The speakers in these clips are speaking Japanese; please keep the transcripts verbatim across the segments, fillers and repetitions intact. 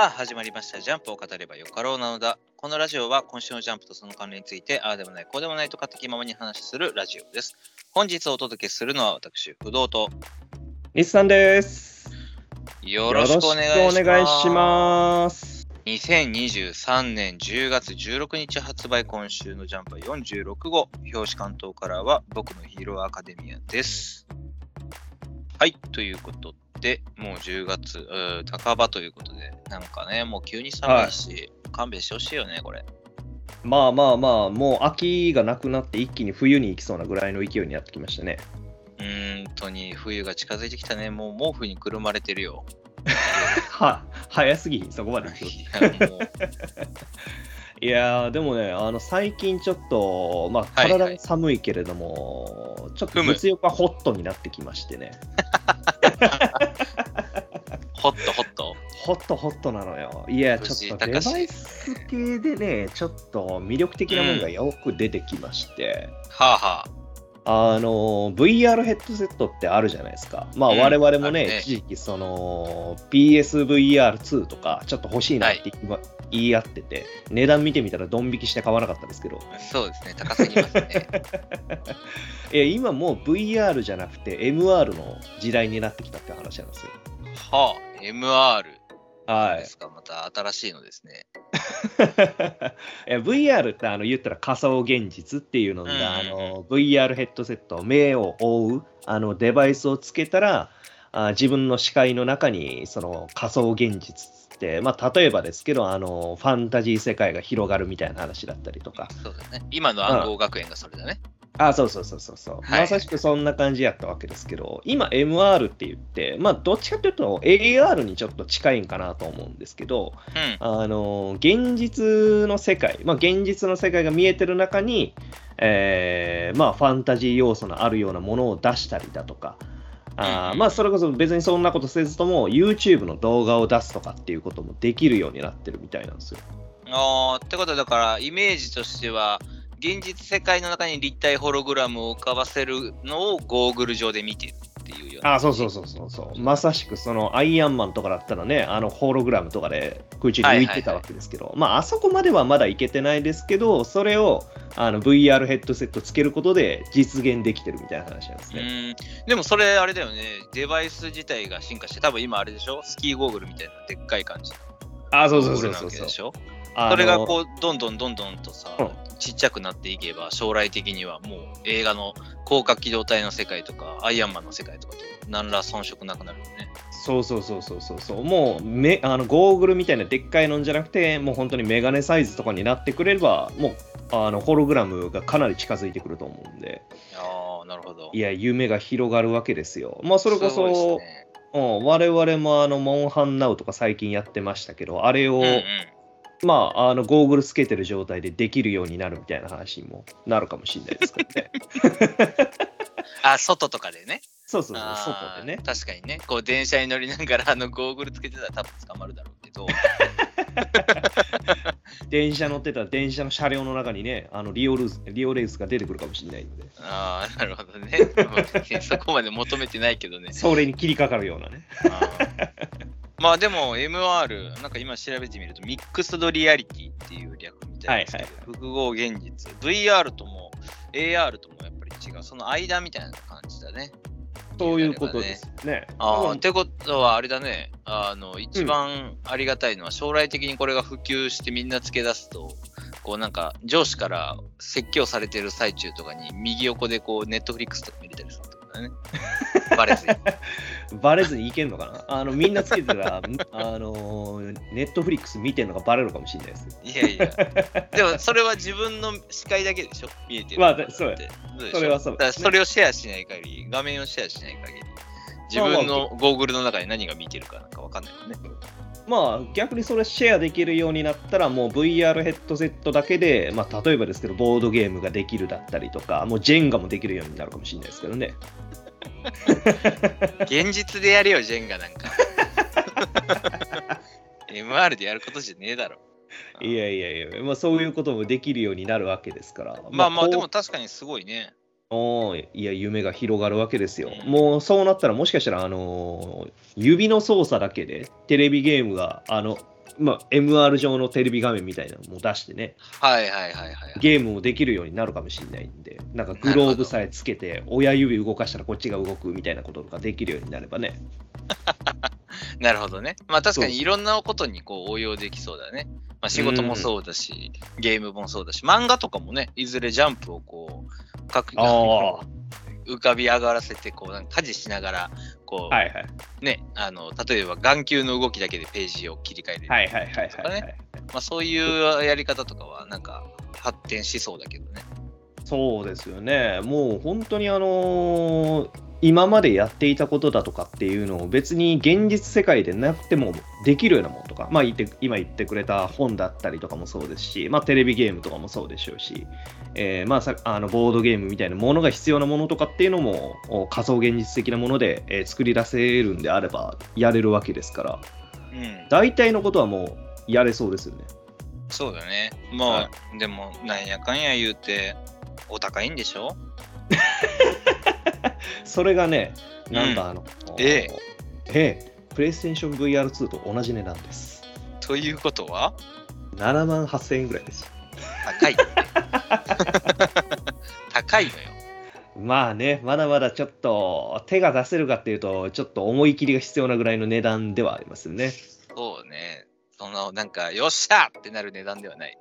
さあ始まりました。ジャンプを語ればよかろうなのだ。このラジオは今週のジャンプとその関連についてああでもないこうでもないと勝手気ままに話するラジオです。本日お届けするのは私不動と西さんです。よろしくお願いします。よろしくお願いします。にせんにじゅうさんねんじゅうがつじゅうろくにち発売、今週のジャンプはよんじゅうろくご、表紙関東カラーは僕のヒーローアカデミアです。はい、ということででもうじゅうがつう半ばということで、なんかね、もう急に寒いし、はい、勘弁してほしいよねこれ。まあまあまあ、もう秋がなくなって一気に冬に行きそうなぐらいの勢いになってきましたね。うーん、本当に冬が近づいてきたね。もう毛布にくるまれてるよは早すぎ、そこまでいや, もういやでもね、あの最近ちょっと、まあ、体が寒いけれども、はいはい、ちょっと物欲がホットになってきましてねホットホットホットホットなのよ。いや、ちょっとデバイス系でね、ちょっと魅力的なものがよく出てきまして、うん、はあはあ、あの ブイアール ヘッドセットってあるじゃないですか。まあ、うん、我々もね、ね、一時期その ピーエスブイアールツー とかちょっと欲しいなって言い合ってて、はい、値段見てみたらドン引きして買わなかったんですけど。そうですね、高すぎますねいや今もう ブイアール じゃなくて エムアール の時代になってきたって話なんですよ。はあ、エムアール ですか、はい、また新しいのですねブイアール ってあの言ったら仮想現実っていうので、うんうんうん、あの ブイアール ヘッドセット、目を覆うあのデバイスをつけたら、あ、自分の視界の中にその仮想現実って、まあ、例えばですけど、あのファンタジー世界が広がるみたいな話だったりとか。そうだね、今の暗号学園がそれだね。うん、ああ、そうそうそうそうそう、はい、まさしくそんな感じやったわけですけど、今 エムアール って言って、まあ、どっちかというと エーアール にちょっと近いんかなと思うんですけど、うん、あの現実の世界、まあ、現実の世界が見えてる中に、えーまあ、ファンタジー要素のあるようなものを出したりだとか、あ、まあ、それこそ別にそんなことせずとも YouTube の動画を出すとかっていうこともできるようになってるみたいなんですよ。あ、ってことだから、イメージとしては現実世界の中に立体ホログラムを浮かばせるのをゴーグル上で見てるっていうような。あ、そうそうそうそうそう、まさしくそのアイアンマンとかだったらね、あのホログラムとかで空中に浮いてたわけですけど、はいはいはい、まああそこまではまだいけてないですけど、それをあの ブイアール ヘッドセットつけることで実現できてるみたいな話なんですね。うん、でもそれあれだよね、デバイス自体が進化して、多分今あれでしょ、スキーゴーグルみたいなでっかい感じ。あ、そうそうそうそうそうそう、それがこうどんどんどんどんとさ、うん、ちっちゃくなっていけば、将来的にはもう映画の広角機動隊の世界とかアイアンマンの世界とかと何ら遜色なくなるよね。そうそうそうそうそうそう、もうめあのゴーグルみたいなでっかいのんじゃなくて、もう本当にメガネサイズとかになってくれれば、もうあのホログラムがかなり近づいてくると思うんで。ああ、なるほど。いや、夢が広がるわけですよ。まあそれこそ、ね、うん、我々もあのモンハンナウとか最近やってましたけど、あれを、うんうん、まあ、あのゴーグルつけてる状態でできるようになるみたいな話にもなるかもしれないですからねあ、外とかでね。そうそうそう、外でね。確かにね、こう電車に乗りながらあのゴーグルつけてたら多分捕まるだろうけど電車乗ってたら電車の車両の中にね、あのリオルーズリオレースが出てくるかもしれないので。ああ、なるほどねそこまで求めてないけどね、それに切りかかるようなねまあでも エムアール、 なんか今調べてみるとミックスドリアリティっていう略みたいですけど、はいはい、複合現実、 ブイアール とも エーアール ともやっぱり違う、その間みたいな感じだね。そういうことですね。ああ、ってことはあれだね、あの一番ありがたいのは、将来的にこれが普及してみんなつけ出すと、こうなんか上司から説教されてる最中とかに右横でこうネットフリックスとか見れたりするってことだねバレずにバレずにいけんのかなあのみんなつけてたらあのネットフリックス見てんのがバレるかもしれないです。いやいやでもそれは自分の視界だけでしょ、見えてる。まあそうや、それはそうだから、それをシェアしない限り、画面をシェアしない限り、自分のゴーグルの中に何が見てるかなんか分かんないもんね。まあ逆にそれシェアできるようになったら、もう ブイアール ヘッドセットだけで、まあ例えばですけどボードゲームができるだったりとか、もうジェンガもできるようになるかもしれないですけどね現実でやれよジェンガなんかエムアール でやることじゃねえだろ。いやいやいや、まあそういうこともできるようになるわけですから。まあまあでも確かにすごいね。おいや、夢が広がるわけですよ。もうそうなったら、もしかしたらあのー、指の操作だけでテレビゲームがあのまあ、エムアール 上のテレビ画面みたいなのも出してね、はいはいはいはい、ゲームもできるようになるかもしれないんで、なんかグローブさえつけて親指動かしたらこっちが動くみたいなこととかできるようになればね。なるほどね。まあ確かにいろんなことにこう応用できそうだね。まあ、仕事もそうだし、うん、ゲームもそうだし、漫画とかもね、いずれジャンプをこう各あ浮かび上がらせてこうなんか家事しながらこう、はいはいね、あの例えば眼球の動きだけでページを切り替えて、はいはいはいはいはい、まあ、そういうやり方とかはなんか発展しそうだけどね。そうですよね。もう本当にあのー、今までやっていたことだとかっていうのを別に現実世界でなくてもできるようなものとか、まあ、言って今言ってくれた本だったりとかもそうですし、まあ、テレビゲームとかもそうでしょうし、えー、まあさあのボードゲームみたいなものが必要なものとかっていうのも仮想現実的なもので、えー、作り出せるんであればやれるわけですから、うん、大体のことはもうやれそうですよね。そうだね。まあ、はい、でもなんやかんや言うてお高いんでしょ。それがね、なんかあの、うん、ええええ、プレイステーション ブイアールツー と同じ値段です。ということはななまんはっせんえんぐらいです。高い。高いのよ。まあね、まだまだちょっと手が出せるかっていうと、ちょっと思い切りが必要なぐらいの値段ではありますよね。そうね。そのなんかよっしゃってなる値段ではないね。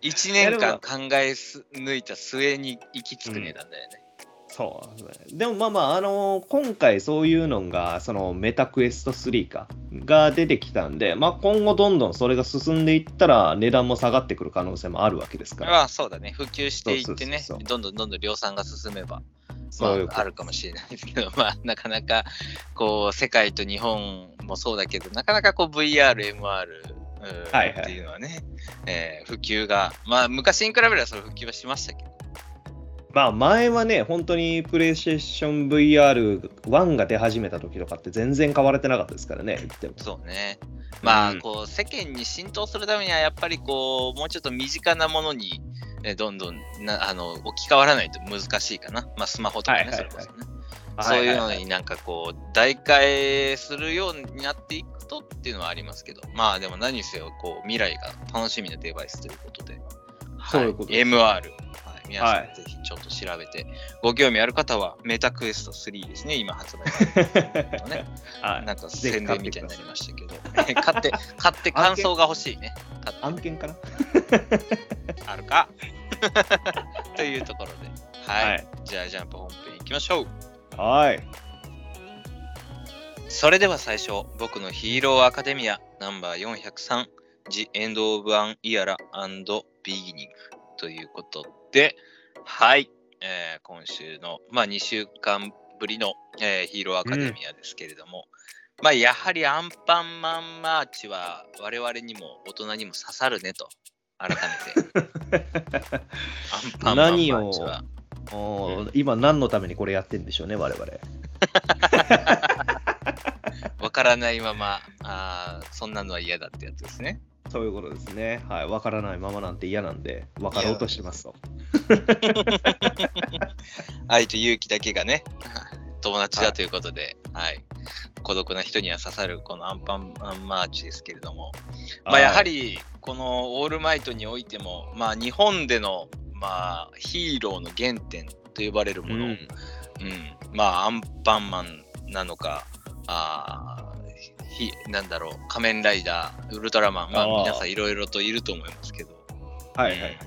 いちねんかん考え抜いた末に行き着く値段だよね。うん、そう。でもまあまあ、あのー、今回そういうのがそのメタクエストスリーかが出てきたんで、まあ、今後どんどんそれが進んでいったら値段も下がってくる可能性もあるわけですから。まあそうだね。普及していってね、そうそうそうそう、どんどんどんどん量産が進めば、まあ、そういうあるかもしれないですけど、まあ、なかなかこう世界と日本もそうだけど、なかなかこう ブイアール、エムアールはいはい、っていうのはね、えー、普及が、まあ昔に比べればその普及はしましたけど、まあ前はね、本当にプレイステーション ブイアールワン が出始めた時とかって全然買われてなかったですからね。でもそうね、まあこう世間に浸透するためにはやっぱりこうもうちょっと身近なものに、ね、どんどんなあの置き換わらないと難しいかな。まあスマホとかね、はいはいはい、それこそね、そういうのになんかこう代替するようになっていくとっていうのはありますけど、まあでも何せよこう未来が楽しみなデバイスということで、そういうことですね。エムアール、はい、皆さんぜひちょっと調べて、はい、ご興味ある方はメタクエストスリーですね、今発売されてるのね。はい、なんか宣伝みたいになりましたけど、買って買って感想が欲しいね。案件かな。あるか。というところで、はい、はい、じゃあジャンプ本編行きましょう。はい、それでは最初、僕のヒーローアカデミアナンバーよんひゃくさん The End of an Era and Beginning ということで、はい、えー、今週の、まあ、にしゅうかんぶりの、えー、ヒーローアカデミアですけれども、うん、まあやはりアンパンマンマーチは我々にも大人にも刺さるねと改めてアンパンマンマーチはお、うん、今何のためにこれやってんでしょうね我々。わからないまま、あ、そんなのは嫌だってやつですね。そういうことですね。はい、わからないままなんて嫌なんで、わかろうとしてますと。愛と勇気だけがね、友達だということで、はいはい、孤独な人には刺さるこのアンパンマンマーチですけれども、まあ、やはりこのオールマイトにおいても、まあ、日本でのまあ、ヒーローの原点と呼ばれるもの、うんうん、まあアンパンマンなのか、あ、ひなんだろう、仮面ライダー、ウルトラマン、まあ、皆さんいろいろといると思いますけど、はいはい、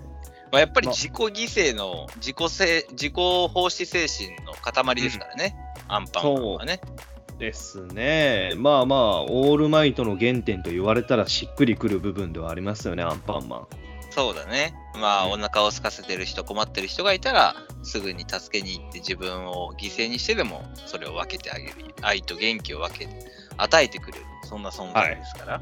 まあ、やっぱり自己犠牲の自己せ自己奉仕精神の塊ですからね、うん、アンパンマンはね。ですね。まあまあオールマイトの原点と言われたらしっくりくる部分ではありますよね、アンパンマン。そうだね。まあお腹を空かせてる人、困ってる人がいたらすぐに助けに行って、自分を犠牲にしてでもそれを分けてあげる、愛と元気を分け与えてくれる、そんな存在ですから、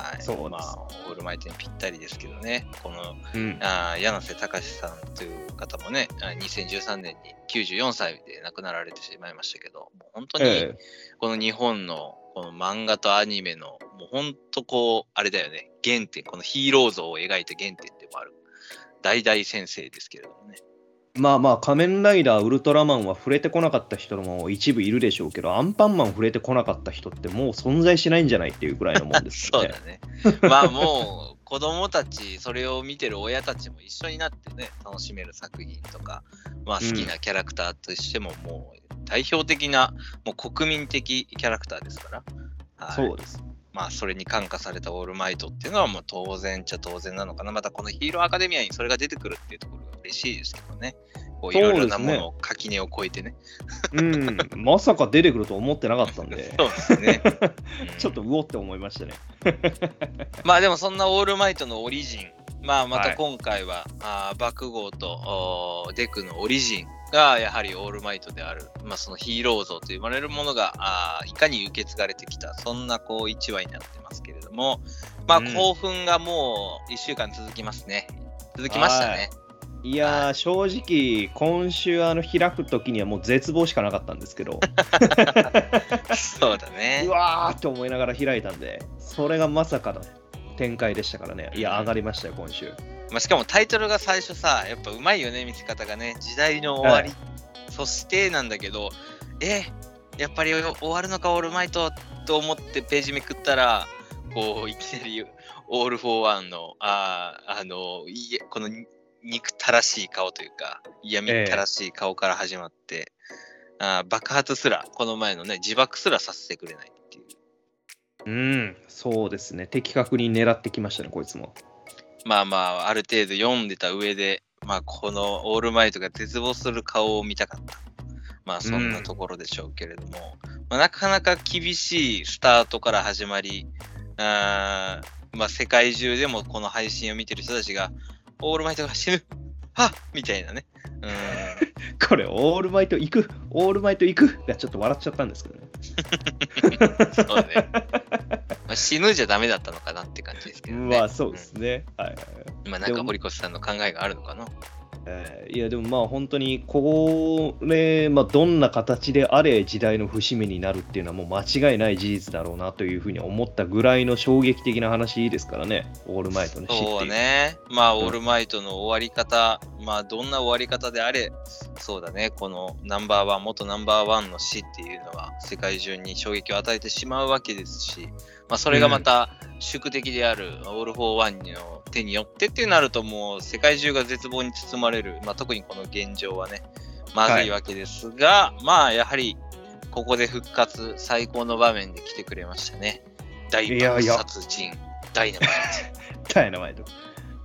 はい、はい、そうです。まあオールマイトにぴったりですけどね、この、うん、あ、柳瀬隆さんという方もね、にせんじゅうさんねんにきゅうじゅうよんさいで亡くなられてしまいましたけど、もう本当にこの日本のこの漫画とアニメのもう本当こうあれだよね、原点、このヒーロー像を描いた原点でもある大々先生ですけれどもね。まあまあ仮面ライダーウルトラマンは触れてこなかった人も一部いるでしょうけど、アンパンマン触れてこなかった人ってもう存在しないんじゃないっていうぐらいのもんですよね。そうだね。まあもう子供たち、それを見てる親たちも一緒になってね、楽しめる作品とか、まあ、好きなキャラクターとしてももう代表的な、もう国民的キャラクターですから、はい、そうです。まあそれに感化されたオールマイトっていうのはもう当然っちゃ当然なのかな。またこのヒーローアカデミアにそれが出てくるっていうところが嬉しいですけどね。こういろいろなものを垣根を越えてね。うん、まさか出てくると思ってなかったんで。そうですね。ちょっとうおって思いましたね。まあでもそんなオールマイトのオリジン、まあまた今回は、はい、あ爆豪とデクのオリジンがやはりオールマイトである、まあ、そのヒーロー像と呼ばれるものがあいかに受け継がれてきた、そんなこういちわになってますけれども、まあ、興奮がもういっしゅうかん続きますね、うん、続きましたね。いやー正直今週あの開く時にはもう絶望しかなかったんですけどそうだね、うわーって思いながら開いたんで、それがまさかの展開でしたからね。いや上がりましたよ今週。まあ、しかもタイトルが最初さ、やっぱうまいよね見せ方がね、時代の終わり、はい、そしてなんだけど、えやっぱり終わるのかオールマイトと思ってページめくったら、こういきなりオールフォーワンのああのいこの憎たらしい顔というか嫌みたらしい顔から始まって、えー、あ爆発すらこの前のね自爆すらさせてくれないっていう。うん、そうですね。的確に狙ってきましたね、こいつも。まあまあ、ある程度読んでた上で、まあ、このオールマイトが絶望する顔を見たかった。まあ、そんなところでしょうけれども、うんまあ、なかなか厳しいスタートから始まり、あまあ、世界中でもこの配信を見てる人たちが、オールマイトが死ぬはっみたいなね。うんこれ、オールマイト行くオールマイト行くがちょっと笑っちゃったんですけどね。そうね。まあ、死ぬじゃダメだったのかなって感じですけどね。まあそうですね。うん、はいはい。まあなんか堀越さんの考えがあるのかな。えー、いやでもまあ本当にこれ、まあ、どんな形であれ時代の節目になるっていうのはもう間違いない事実だろうなというふうに思ったぐらいの衝撃的な話ですからね、オールマイトの死っていう。そうね、まあオールマイトの終わり方、うん、まあどんな終わり方であれ、そうだね、このナンバーワン元ナンバーワンの死っていうのは世界中に衝撃を与えてしまうわけですし、まあ、それがまた宿敵であるオール・フォー・ワンの手によってってなると、もう世界中が絶望に包まれる、まあ、特にこの現状はねまずいわけですが、はい、まあやはりここで復活、最高の場面で来てくれましたね。大爆殺人ダイナマイトダイナマイト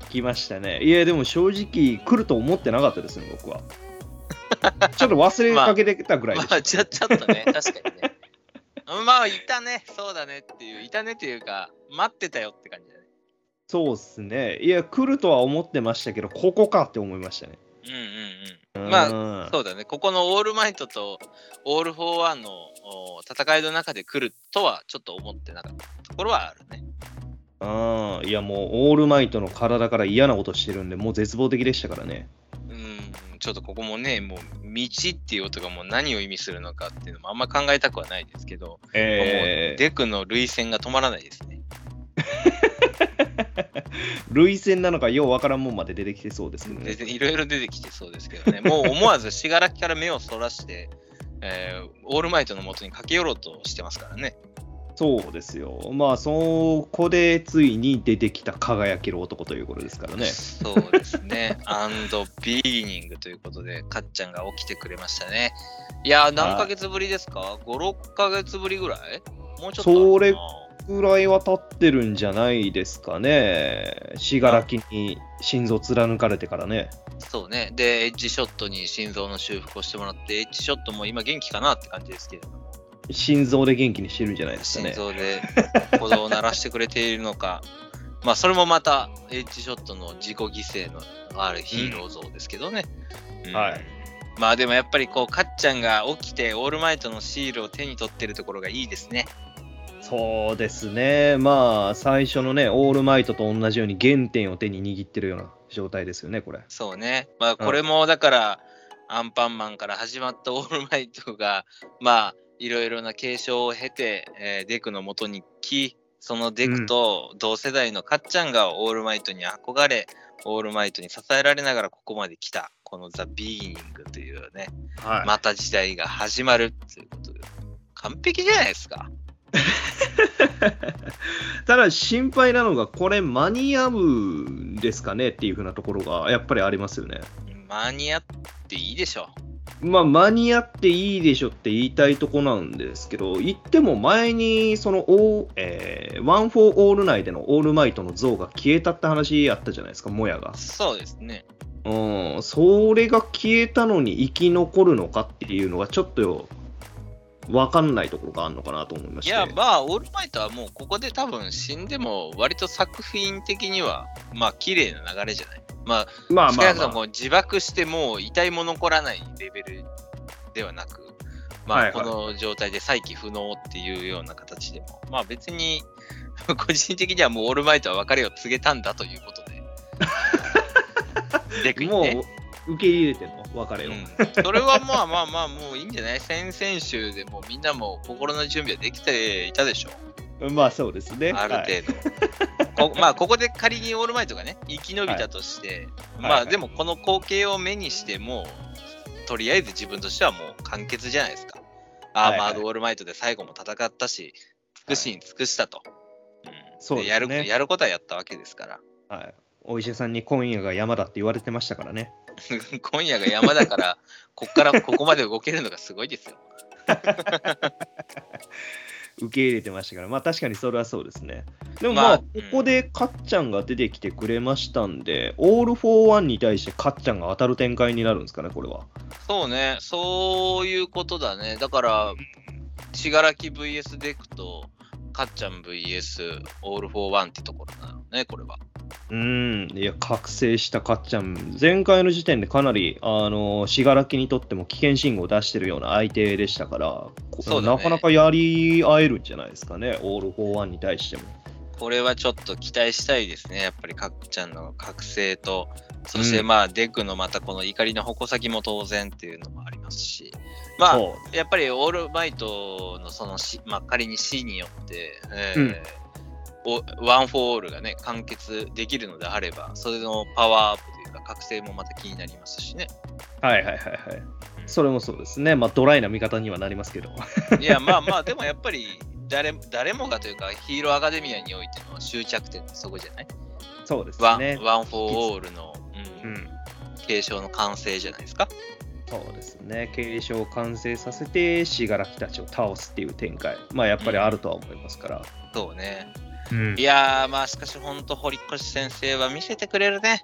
来ましたね。いやでも正直来ると思ってなかったですね僕はちょっと忘れかけてたぐらいでした、まあまあ、ちょっとね確かにねまあいたね、そうだねっていう、いたねっていうか待ってたよって感じだね。そうですね。いや来るとは思ってましたけど、ここかって思いましたね。うんうんうん。まあそうだね。ここのオールマイトとオールフォーワンの戦いの中で来るとはちょっと思ってなかったところはあるね。ああ、いやもうオールマイトの体から嫌なことしてるんで、もう絶望的でしたからね。うん、ちょっとここもね、もう道っていう音がもう何を意味するのかっていうのもあんま考えたくはないですけど、えー、もうデクの涙腺が止まらないですね。涙腺なのかようわからんもんまで出てきてそうですけどね。いろいろ出てきてそうですけどね。もう思わず死柄木から目をそらして、えー、オールマイトの元に駆け寄ろうとしてますからね。そうですよ。まあそこでついに出てきた輝ける男ということですからね。そうですね。アンドビギニングということでかっちゃんが起きてくれましたね。いや何ヶ月ぶりですか？ ご、ろっかげつぶりぐらい？もうちょっとそれぐらいは経ってるんじゃないですかね。死柄木に心臓貫かれてからね。そうね。でエッジショットに心臓の修復をしてもらって、エッジショットも今元気かなって感じですけれども、心臓で元気にしてるんじゃないですかね。心臓で鼓動を鳴らしてくれているのかまあそれもまたエッジショットの自己犠牲のあるヒーロー像ですけどね、うんうん、はい。まあでもやっぱりこうかっちゃんが起きてオールマイトのシールを手に取ってるところがいいですね。そうですね。まあ最初のねオールマイトと同じように原点を手に握ってるような状態ですよねこれ。そうね。まあこれもだから、うん、アンパンマンから始まったオールマイトがまあいろいろな継承を経て、えー、デクの元に来、そのデクと同世代のかっちゃんがオールマイトに憧れ、オールマイトに支えられながらここまで来たこのザ・ビーニングというね、はい、また時代が始まるということで完璧じゃないですか。ただ心配なのがこれ間に合うんですかねっていう風なところがやっぱりありますよね。間に合っていいでしょ。まあ間に合っていいでしょって言いたいとこなんですけど、言っても前にそのお、えー、ワンフォーオール内でのオールマイトの像が消えたって話あったじゃないですか、モヤが。そうですね。うん、それが消えたのに生き残るのかっていうのがちょっと分かんないところがあるのかなと思いまして。いやまあオールマイトはもうここで多分死んでも割と作品的にはまあ綺麗な流れじゃない。まあまあまあまあ、もう自爆してもう遺体も残らないレベルではなく、まあ、この状態で再起不能っていうような形でも、はいはい、まあ別に個人的にはもうオールマイトは別れを告げたんだということででくい、ね、もう受け入れても別れを、うん、それはまあまあまあもういいんじゃない。先々週でもうみんなも心の準備はできていたでしょ。まあそうですね、ある程度、はい、こ, まあここで仮にオールマイトがね生き延びたとして、はい、まあでもこの光景を目にしても、はい、とりあえず自分としてはもう完結じゃないですか、はい、アーマードオールマイトで最後も戦ったし尽くしに尽くしたと、はい、うん、そうですね、やる、やることはやったわけですから、はい、お医者さんに今夜が山だって言われてましたからね。今夜が山だからこっからここまで動けるのがすごいですよ。受け入れてましたから、まあ確かにそれはそうですね。でもまあ、まあ、ここでかっちゃんが出てきてくれましたんで、うん、オールフォーワンに対してかっちゃんが当たる展開になるんですかね、これは。そうね、そういうことだね。だからしがらき ブイエス デクとかっちゃん ブイエス オールフォーワンってところなのね、これは。うーん、いや覚醒したかっちゃん、前回の時点でかなりあのしがらきにとっても危険信号を出してるような相手でしたから、ね、なかなかやり合えるんじゃないですかね、オールフォーワンに対しても。これはちょっと期待したいですね、やっぱりかっちゃんの覚醒と、そしてまあデクのまたこの怒りの矛先も当然っていうのもありますし、まあやっぱりオールマイトのその死、まあ、仮に死によって、えーうんワンフォーオールがね完結できるのであれば、それのパワーアップというか覚醒もまた気になりますしね。はいはいはいはい。それもそうですね。まあドライな見方にはなりますけど。いやまあまあでもやっぱり 誰, 誰もがというかヒーローアカデミアにおいての終着点ってそこじゃない？そうですね。ワンフォーオールの、うんうん、継承の完成じゃないですか。そうですね。継承を完成させて死柄木たちを倒すっていう展開、まあやっぱりあるとは思いますから。うん、そうね。うん、いやーまあしかしほんと堀越先生は見せてくれるね。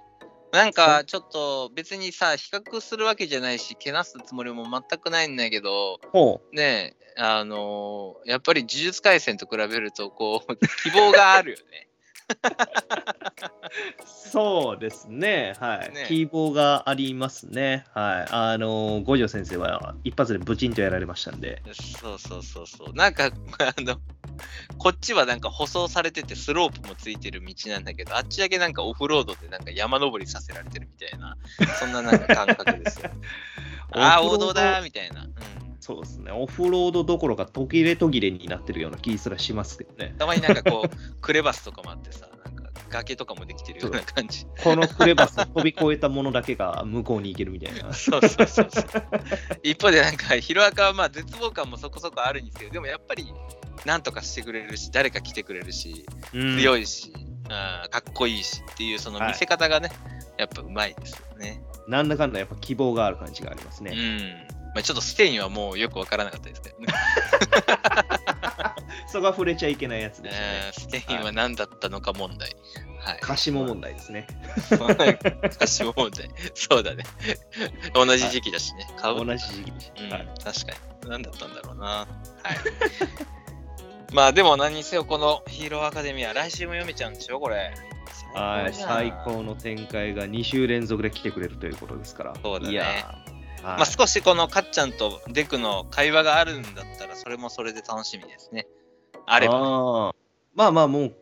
なんかちょっと別にさ比較するわけじゃないしけなすつもりも全くないんだけどね、えあのー、やっぱり呪術廻戦と比べるとこう希望があるよね。そうですね、はい、ね、希望がありますね、はい、あの五条先生は一発でブチンとやられましたんで。そうそうそうそう、なんかあのこっちはなんか舗装されててスロープもついてる道なんだけど、あっちだけなんかオフロードでなんか山登りさせられてるみたいな、そんななんか感覚ですよ。ああ王道だみたいな、うん、そうですね。オフロードどころか途切れ途切れになってるような気すらしますけどね。たまになんかこうクレバスとかもあってさ、なんか崖とかもできてるような感じ。このクレバス飛び越えたものだけが向こうに行けるみたいな。そうそうそうそう。一方でなんかヒロアカはまあ絶望感もそこそこあるんですけど、でもやっぱりなんとかしてくれるし、誰か来てくれるし、うん、強いし、あ、かっこいいしっていうその見せ方がね、はい、やっぱうまいですよね。なんだかんだやっぱ希望がある感じがありますね。うん。まあ、ちょっとステインはもうよくわからなかったですけどね。そこは触れちゃいけないやつですね。ステインは何だったのか問題。はい、カシモ問題ですね。カシモ問題。そうだね。同じ時期だしね。同じ時期だし、うん、はい。確かに。何だったんだろうな。はい。まあでも何にせよこのヒーローアカデミア来週も読めちゃうんでしょこれ。はい、最高の展開がに週連続で来てくれるということですから。そうだね。いや、はい、まあ少しこのかっちゃんとデクの会話があるんだったらそれもそれで楽しみですね。あれば、ね、あまあまあもう語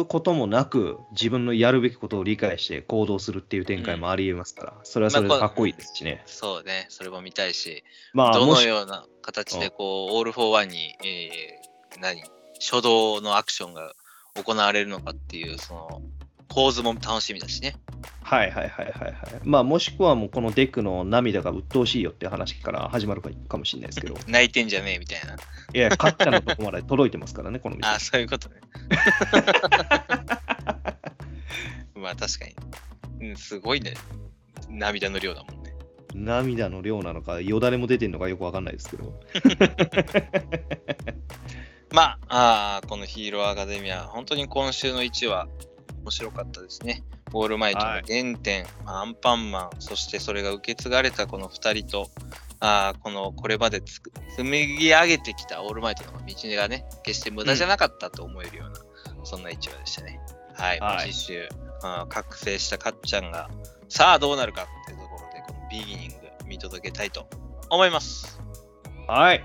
ることもなく自分のやるべきことを理解して行動するっていう展開もありえますから、うん、それはそれでかっこいいですしね、まあ、そうね、それも見たいし、まあ、どのような形でこう、うん、オールフォーワンに、えー何初動のアクションが行われるのかっていう、その構図も楽しみだしね。はいはいはいはいはい。まあもしくはもうこのデクの涙が鬱陶しいよって話から始まるかもしれないですけど。泣いてんじゃねえみたいな。いやカッチャのとこまで届いてますからねこの。ああそういうことね。まあ確かに、うん、すごいね涙の量だもんね。涙の量なのかよだれも出てんのかよくわかんないですけど。まあ、あこのヒーローアカデミア本当に今週のいちわ面白かったですね。オールマイトの原点、はい、アンパンマン、そしてそれが受け継がれたこのふたりと、あこのこれまで紡ぎ上げてきたオールマイトの道がね、決して無駄じゃなかったと思えるような、うん、そんないちわでしたね。はい、はい、次週あ覚醒したかっちゃんがさあどうなるかっていうところでこのビギニング見届けたいと思います。はい、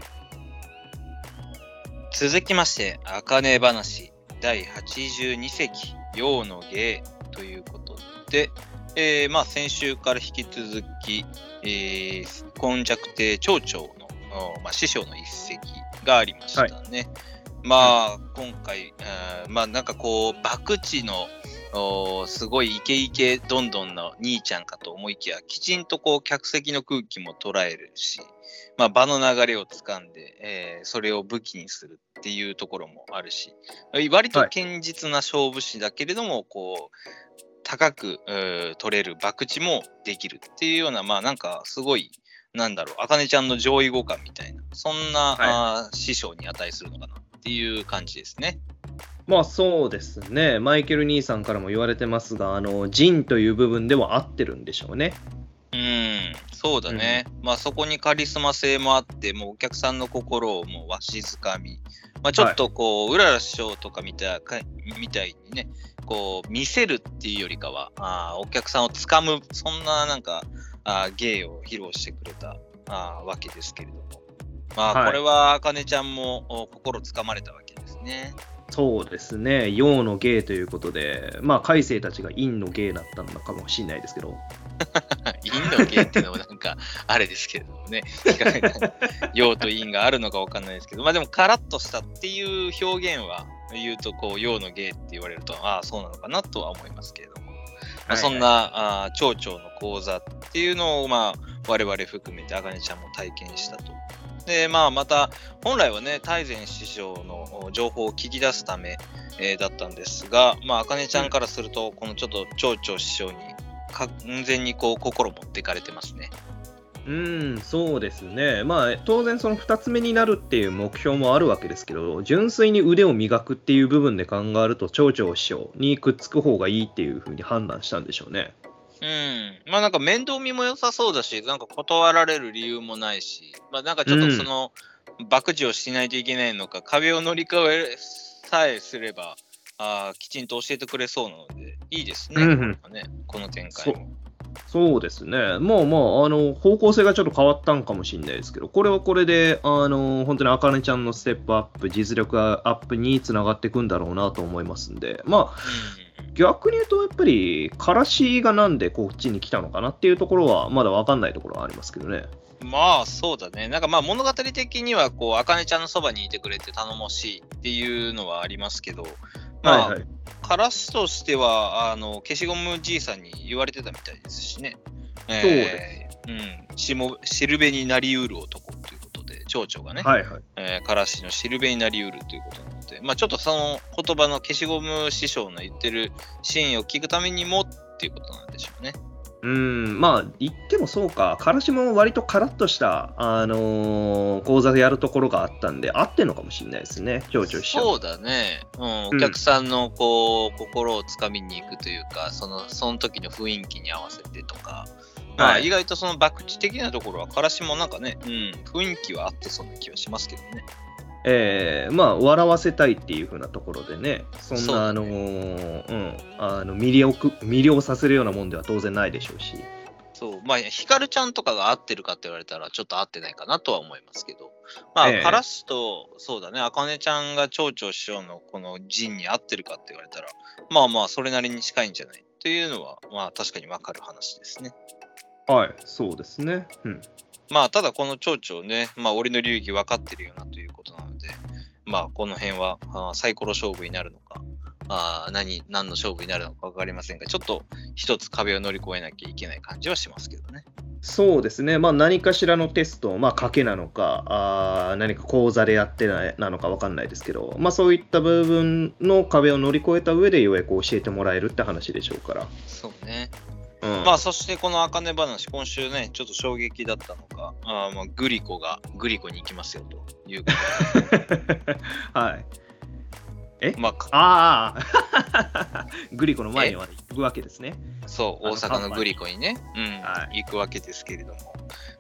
続きましてあかね話だいはちじゅうに席陽の芸ということで、えーまあ、先週から引き続き、えー、今弱帝町長の、まあ、師匠の一席がありましたね、はい。まあ、今回、うん、まあなんかこう博打のすごいイケイケどんどんの兄ちゃんかと思いきやきちんとこう客席の空気も捉えるし、まあ、場の流れをつかんで、えー、それを武器にするっていうところもあるし、割と堅実な勝負師だけれども、はい、こう高く取れる博打もできるっていうような、まあなんかすごいなんだろう茜ちゃんの上位互換みたいなそんな、はい、あ師匠に値するのかなっていう感じですね。まあそうですね。マイケル兄さんからも言われてますが、あのジンという部分では合ってるんでしょうね。うん、そうだね。うん、まあそこにカリスマ性もあって、もうお客さんの心をもうわしづかみ、まあちょっとこう、うらら師匠とかみたいみたいにね、こう見せるっていうよりかは、あお客さんをつかむそんななんかあ芸を披露してくれたあわけですけれども、まあこれはあかねちゃんも心つかまれたわけですね。そうですね、陽の芸ということで、まあ、海星たちが陰の芸だったのかもしれないですけど。陰の芸っていうのもなんか、あれですけれどもね、陽と陰があるのか分かんないですけど、まあでも、カラッとしたっていう表現は、言うと、こう、陽の芸って言われると、ああ、そうなのかなとは思いますけれども、まあ、そんな、はいはい、あ町長の講座っていうのを、まあ、我々含めて、あかねちゃんも体験したと。でまあ、また本来はね泰善師匠の情報を聞き出すため、えー、だったんですが、まあ茜ちゃんからするとこのちょっと町長師匠に完全にこう心持っていかれてますね。うーん、そうですね。まあ当然そのふたつめになるっていう目標もあるわけですけど、純粋に腕を磨くっていう部分で考えると町長師匠にくっつく方がいいっていうふうに判断したんでしょうね。うん、まあなんか面倒見も良さそうだし、なんか断られる理由もないし、まあなんかちょっとその、うん、博打をしないといけないのか、壁を乗り越えさえすれば、あきちんと教えてくれそうなので、いいですね、うん、んねこの展開も。そうですね。もうもうあの方向性がちょっと変わったんかもしれないですけど、これはこれであの本当にあかねちゃんのステップアップ、実力アップにつながっていくんだろうなと思いますんで、まあ、うん、逆に言うとやっぱりからしがなんでこっちに来たのかなっていうところはまだ分かんないところはありますけどね。まあそうだね。なんかまあ物語的にはこうあかねちゃんのそばにいてくれて頼もしいっていうのはありますけど、まあ、はいはい、からしとしてはあの消しゴムじいさんに言われてたみたいですしね。そうです、えーうん、しもしるべになりうる男ということで町長がね、はいはい、えー、からしのしるべになりうるということなので、まあ、ちょっとその言葉の消しゴム師匠の言ってるシーンを聞くためにもっていうことなんでしょうね。うん、まあ言ってもそうか、からしも割とカラッとした、あのー、講座でやるところがあったんで合ってんのかもしれないですね、ちょうちょうしちゃう。そうだね、うん、お客さんのこう、うん、心をつかみに行くというか、そのその時の雰囲気に合わせてとか、まあ、意外とその博打的なところはからしもなんかね、うん、雰囲気は合ってそうな気はしますけどね。えー、まあ笑わせたいっていう風なところでね、そんなあの、ね、うん、あの魅力魅了させるようなもんでは当然ないでしょうし、そう、まあヒカルちゃんとかが合ってるかって言われたらちょっと合ってないかなとは思いますけど、まあ、えー、カラシとそうだね、あかねちゃんが町長師匠のこの陣に合ってるかって言われたら、まあまあそれなりに近いんじゃないっていうのはまあ確かに分かる話ですね。はい、そうですね。うん。まあただこの町長ね、まあ俺の流儀分かってるよなということなので、まあこの辺はあサイコロ勝負になるのか、あ何何の勝負になるのか分かりませんが、ちょっと一つ壁を乗り越えなきゃいけない感じはしますけどね。そうですね、まあ、何かしらのテスト、まあ、賭けなのかあ何か講座でやってないなのか分かんないですけど、まあ、そういった部分の壁を乗り越えた上でようやく教えてもらえるって話でしょうから。そうね、うん、まあ、そしてこのあかね話、今週ねちょっと衝撃だったのか、あまあグリコがグリコに行きますよということではい、え、まあ、あグリコの前には行くわけですね。そう、大阪のグリコにね、うん、行くわけですけれども、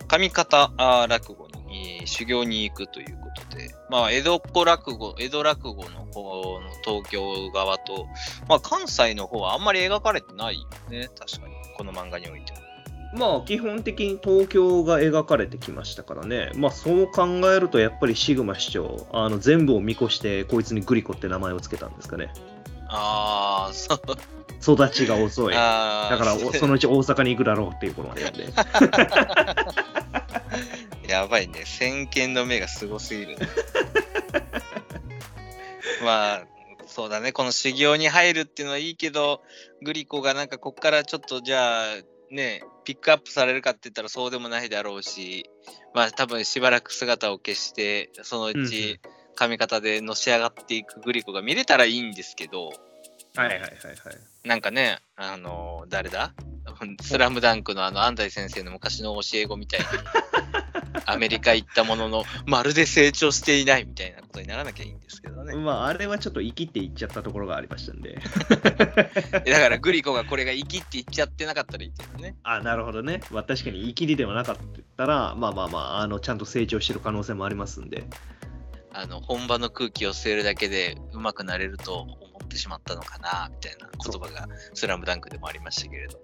上方落語に修行に行くということで、まあ、江戸っ子落語、江戸落語の方の東京側と、まあ、関西の方はあんまり描かれてないよね、確かにこの漫画においては。まあ、基本的に東京が描かれてきましたからね。まあ、そう考えるとやっぱりシグマ市長、あの全部を見越してこいつにグリコって名前をつけたんですかね。ああ、そう。育ちが遅い。だからそのうち大阪に行くだろうっていうことまでやって。やばいね。先見の目がすごすぎる。まあ。そうだね、この修行に入るっていうのはいいけど、グリコがなんかこっからちょっとじゃあねピックアップされるかって言ったらそうでもないだろうし、まあ多分しばらく姿を消してそのうち髪型でのし上がっていくグリコが見れたらいいんですけど、うん、はいはいはいはい、なんかねあの誰だスラムダンクのあの安西先生の昔の教え子みたいなアメリカ行ったもののまるで成長していないみたいなことにならなきゃいいんですけどね。まああれはちょっと生きていっちゃったところがありましたんでだからグリコがこれが生きっていっちゃってなかったらいいけどね。あ、なるほどね、まあ、確かに生きりではなかったらまあまあまあ、 あのちゃんと成長してる可能性もありますんで、あの本場の空気を吸えるだけでうまくなれると思ってしまったのかなみたいな言葉がスラムダンクでもありましたけれど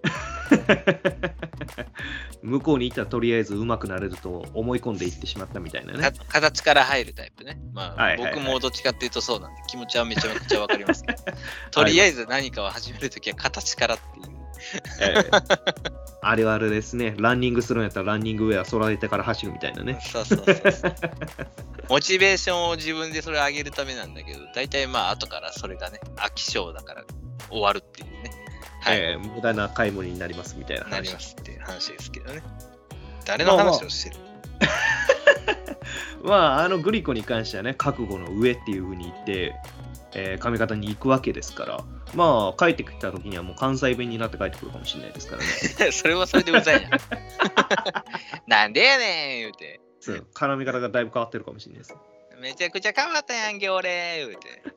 向こうにいたらとりあえずうまくなれると思い込んでいってしまったみたいなね。形から入るタイプね、まあはいはいはい、僕もどっちかっていうとそうなんで気持ちはめちゃめちゃわかりますけどとりあえず何かを始めるときは形からっていうえー、あれはあれですね、ランニングするんやったらランニングウェア揃えてから走るみたいなね。そうそうそうそうモチベーションを自分でそれ上げるためなんだけど、大体まあ後からそれがね飽き性だから終わるっていうね、はい、えー、無駄な買い物になりますみたいな話なりますっていう話ですけどね。誰の話をしてる、まあまあ、まああのグリコに関してはね覚悟の上っていう風に言ってえー、上方に行くわけですから、まあ帰ってきた時にはもう関西弁になって帰ってくるかもしれないですからねそれはそれでうざいななんでやねん言うて、そう絡み方がだいぶ変わってるかもしれないです。めちゃくちゃ変わったやんけ俺言うて、う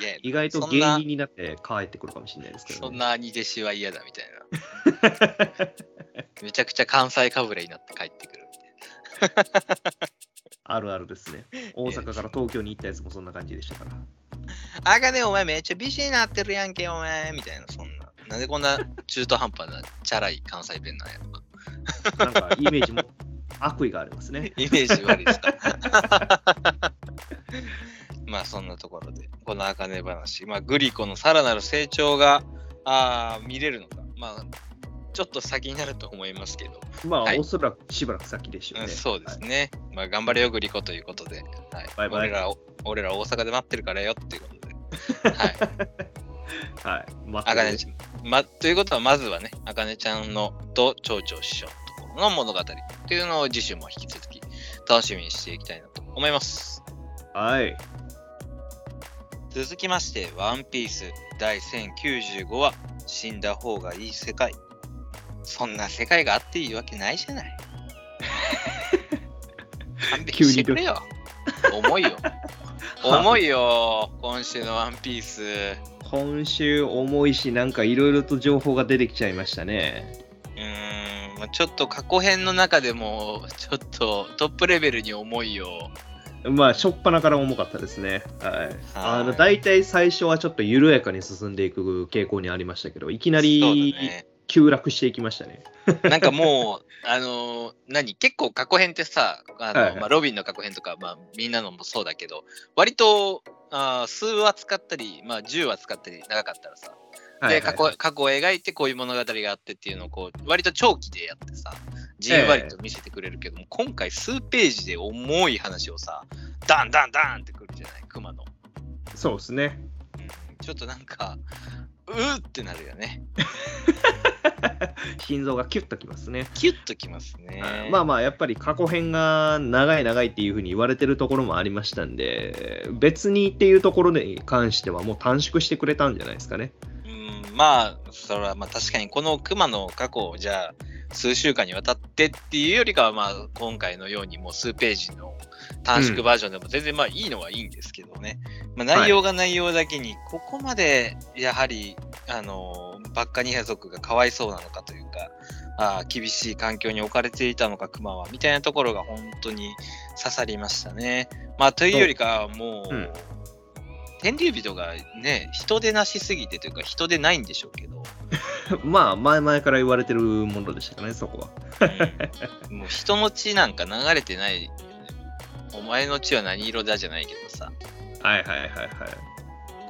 ん、いや意外と芸人になって帰ってくるかもしれないですけど、ね、そんな兄弟子は嫌だみたいなめちゃくちゃ関西かぶれになって帰ってくるみたいなあるあるですね。大阪から東京に行ったやつもそんな感じでしたから、あかねお前めっちゃ美人になってるやんけお前みたいな、そんななんでこんな中途半端なチャラい関西弁なんやろかなんかイメージも悪意がありますねイメージ悪いですかまあそんなところでこのあかね話、まあ、グリコのさらなる成長があ見れるのか、まあちょっと先になると思いますけど、まあ、はい、おそらくしばらく先でしょうね、うん、そうですね、はい、まあ、頑張れよグリコということで、はい、バイバイ 俺, ら俺ら大阪で待ってるからよっていうことではいはい、まあかねちゃん、ま、ということはまずはねあかねちゃんのと町長師匠の物語っていうのを次週も引き続き楽しみにしていきたいなと思います。はい、続きましてワンピース第せんきゅうじゅうごわ死んだ方がいい世界。そんな世界があっていいわけないじゃない勘弁してくれよ重いよ重いよ今週のワンピース。今週重いし、なんかいろいろと情報が出てきちゃいましたね。うーん、ちょっと過去編の中でもちょっとトップレベルに重いよ。まあ初っ端から重かったですね、はい、はい、あの大体最初はちょっと緩やかに進んでいく傾向にありましたけど、いきなりそうだね急落していきましたねなんかもうあの何結構過去編ってさあの、はいはい、まあ、ロビンの過去編とか、まあ、みんなのもそうだけど割とあ数話使ったり、まあ、じゅうわ使ったり長かったらさ、はいはいはい、で過去、過去を描いてこういう物語があってっていうのをこう割と長期でやってさじんわりと見せてくれるけども、えー、今回数ページで重い話をさダンダンダンってくるじゃない熊の。そうですね、ちょっとなんかうーってなるよね心臓がキュッときますね。キュッときますね。まあまあやっぱり過去編が長い長いっていう風に言われてるところもありましたんで、別にっていうところに関してはもう短縮してくれたんじゃないですかね。うん、まあそれはまあ確かにこの熊の過去をじゃあ数週間にわたってっていうよりかは、まあ今回のようにもう数ページの短縮バージョンでも全然まあいいのはいいんですけどね、うん、まあ、内容が内容だけにここまでやはり、はい、あのバッカニア族がかわいそうなのかというか、あ厳しい環境に置かれていたのかクマはみたいなところが本当に刺さりましたね。まあというよりかもう、うん、天竜人がね人でなしすぎてというか人でないんでしょうけどまあ前々から言われてるものでしたねそこは、うん、もう人の血なんか流れてないよね。お前の血は何色だじゃないけどさ、はいはいはいはい、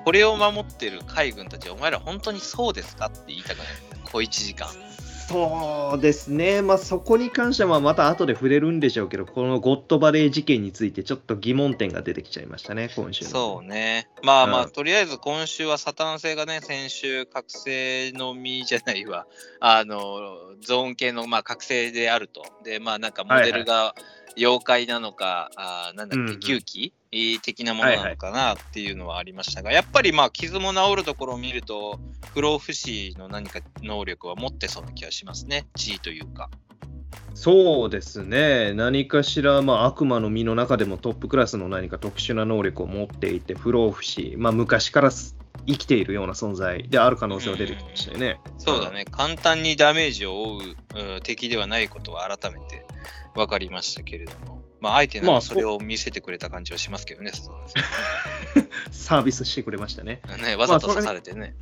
これを守ってる海軍たちお前ら本当にそうですかって言いたくない小いちじかん。そうですね、まあ、そこに関してはまた後で触れるんでしょうけど、このゴッドバレー事件についてちょっと疑問点が出てきちゃいましたね今週。そうね、まあまあ、うん、とりあえず今週はサタン星がね先週覚醒の実じゃないわあのゾーン系のまあ覚醒であると。でまあなんかモデルが妖怪なのか、はいはい、あなんだっけ球気、うんうん、的なものなのかなっていうのはありましたが、はいはい、やっぱりまあ傷も治るところを見ると不老不死の何か能力は持ってそうな気がしますね。地位というかそうですね、何かしら、まあ、悪魔の実の中でもトップクラスの何か特殊な能力を持っていて不老不死、まあ、昔から生きているような存在である可能性が出てきましたよね。うん、そうだね、簡単にダメージを負う敵ではないことは改めて分かりましたけれども、まあ、相手なんかそれを見せてくれた感じはしますけどね、まあ、そうサービスしてくれましたね。ね、わざと刺されてね。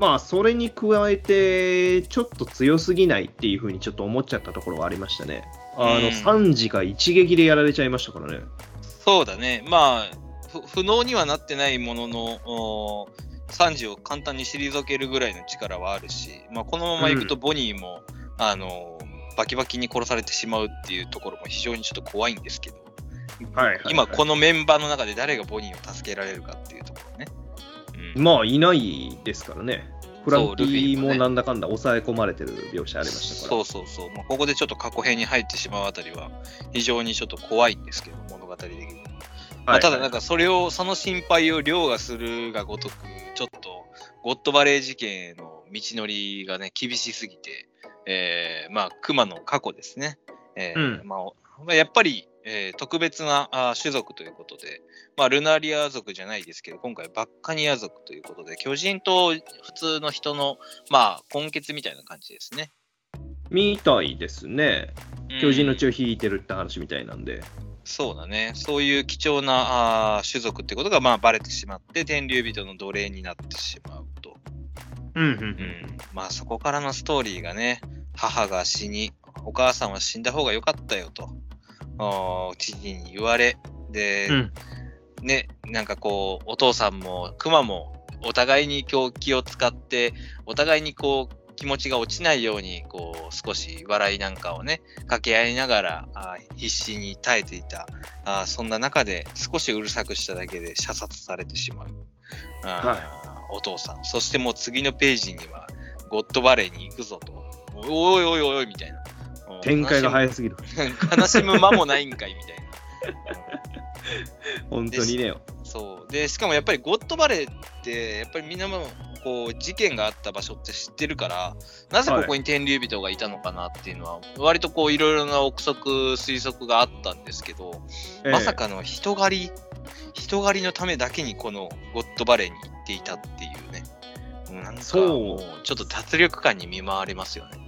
まあ、それに、うん、まあ、それに加えて、ちょっと強すぎないっていうふうにちょっと思っちゃったところはありましたね。あの、さんじが一撃でやられちゃいましたからね。うん、そうだね。まあ、不能にはなってないものの、さんじを簡単に退けるぐらいの力はあるし、まあ、このままいくとボニーも、うん、あの、バキバキに殺されてしまうっていうところも非常にちょっと怖いんですけど。はいはいはい、今このメンバーの中で誰がボニーを助けられるかっていうところね、うん、まあいないですからね。フランキーもなんだかんだ抑え込まれてる描写ありましたから、そうそうそう、まあ、ここでちょっと過去編に入ってしまうあたりは非常にちょっと怖いんですけど物語的に、はいはい、まあ、ただなんかそれをその心配を凌駕するがごとくちょっとゴッドバレー事件への道のりがね厳しすぎて、えー、まあ熊の過去ですね、えーうん、まあやっぱりえー、特別なあ種族ということで、まあ、ルナリア族じゃないですけど今回バッカニア族ということで巨人と普通の人の、まあ、根血みたいな感じですねみたいですね。巨人の血を引いてるって話みたいなんで、うん、そうだね、そういう貴重なあ種族ってことが、まあ、バレてしまって天竜人の奴隷になってしまうと、うんうんうんうん、まあそこからのストーリーがね、母が死にお母さんは死んだ方が良かったよと父に言われで、うん、ね、なんかこうお父さんもクマもお互いに狂気を使ってお互いにこう気持ちが落ちないようにこう少し笑いなんかをね掛け合いながらあ必死に耐えていた、あそんな中で少しうるさくしただけで射殺されてしまう、あ、はい、お父さん。そしてもう次のページにはゴッドバレーに行くぞと、おいおいおいおいみたいな展開が早すぎる悲しむ間もないんかいみたいな本当にね。そうでしかもやっぱりゴッドバレーってやっぱりみんなもこう事件があった場所って知ってるから、なぜここに天竜人がいたのかなっていうのは割とこういろいろな憶測推測があったんですけど、ええ、まさかの人狩り人狩りのためだけにこのゴッドバレーに行っていたっていうね、なんかもうちょっと脱力感に見舞われますよね。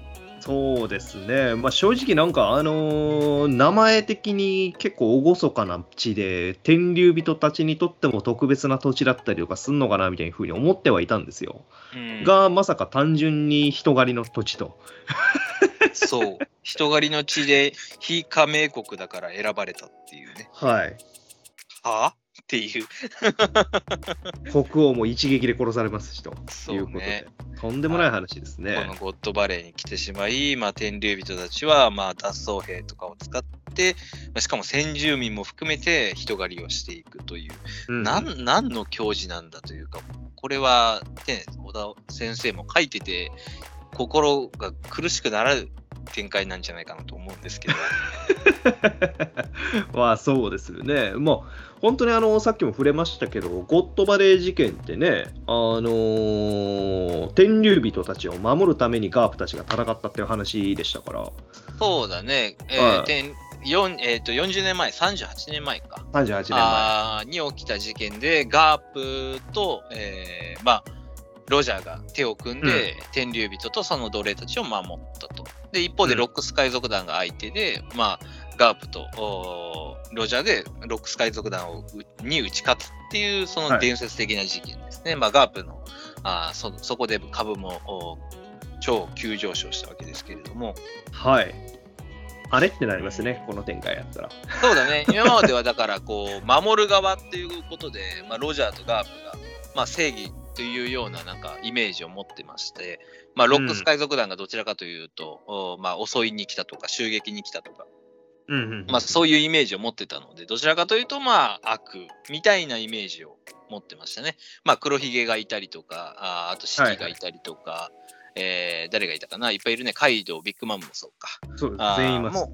そうですね、まあ、正直なんか、あのー、名前的に結構厳かな地で天竜人たちにとっても特別な土地だったりとかすんのかなみたいな風に思ってはいたんですよ、うん、がまさか単純に人狩りの土地とそう人狩りの地で非加盟国だから選ばれたっていうね、はい、はぁっていう国王も一撃で殺されますしということで、ね、とんでもない話ですね。このゴッドバレーに来てしまい、まあ、天竜人たちはまあ脱走兵とかを使って、しかも先住民も含めて人狩りをしていくという、うん、なん何の教示なんだというか、これは、ね、小田先生も書いてて心が苦しくなる展開なんじゃないかなと思うんですけどまあそうですよね。まあ本当にあのさっきも触れましたけど、ゴッドバレー事件ってね、あのー、天竜人たちを守るためにガープたちが戦ったっていう話でしたから。そうだね、えーはい、よんえー、とよんじゅうねんまえさんじゅうはちねんまえかさんじゅうはちねんまえあに起きた事件で、ガープと、えー、まあロジャーが手を組んで、うん、天竜人とその奴隷たちを守ったと。で一方でロックス海賊団が相手で、うん、まあガープとロジャーでロックス海賊団をに打ち勝つっていう、その伝説的な事件ですね、はい。まあガープのあ そ, そこで株も超急上昇したわけですけれども、はい、あれってなりますね、この展開やったら。そうだね、今まではだからこう守る側っていうことで、まあ、ロジャーとガープが、まあ、正義というよう な, なんかイメージを持ってまして、まあ、ロックス海賊団がどちらかというと、うんまあ、襲いに来たとか襲撃に来たとか、うんうんうんまあ、そういうイメージを持ってたので、どちらかというと、まあ、悪みたいなイメージを持ってましたね。まあ、黒ひげがいたりとか あ, あとシティがいたりとか、はいはいえー、誰がいたかないっぱいいるね。カイドウ、ビッグマムもそうか、そう全員います。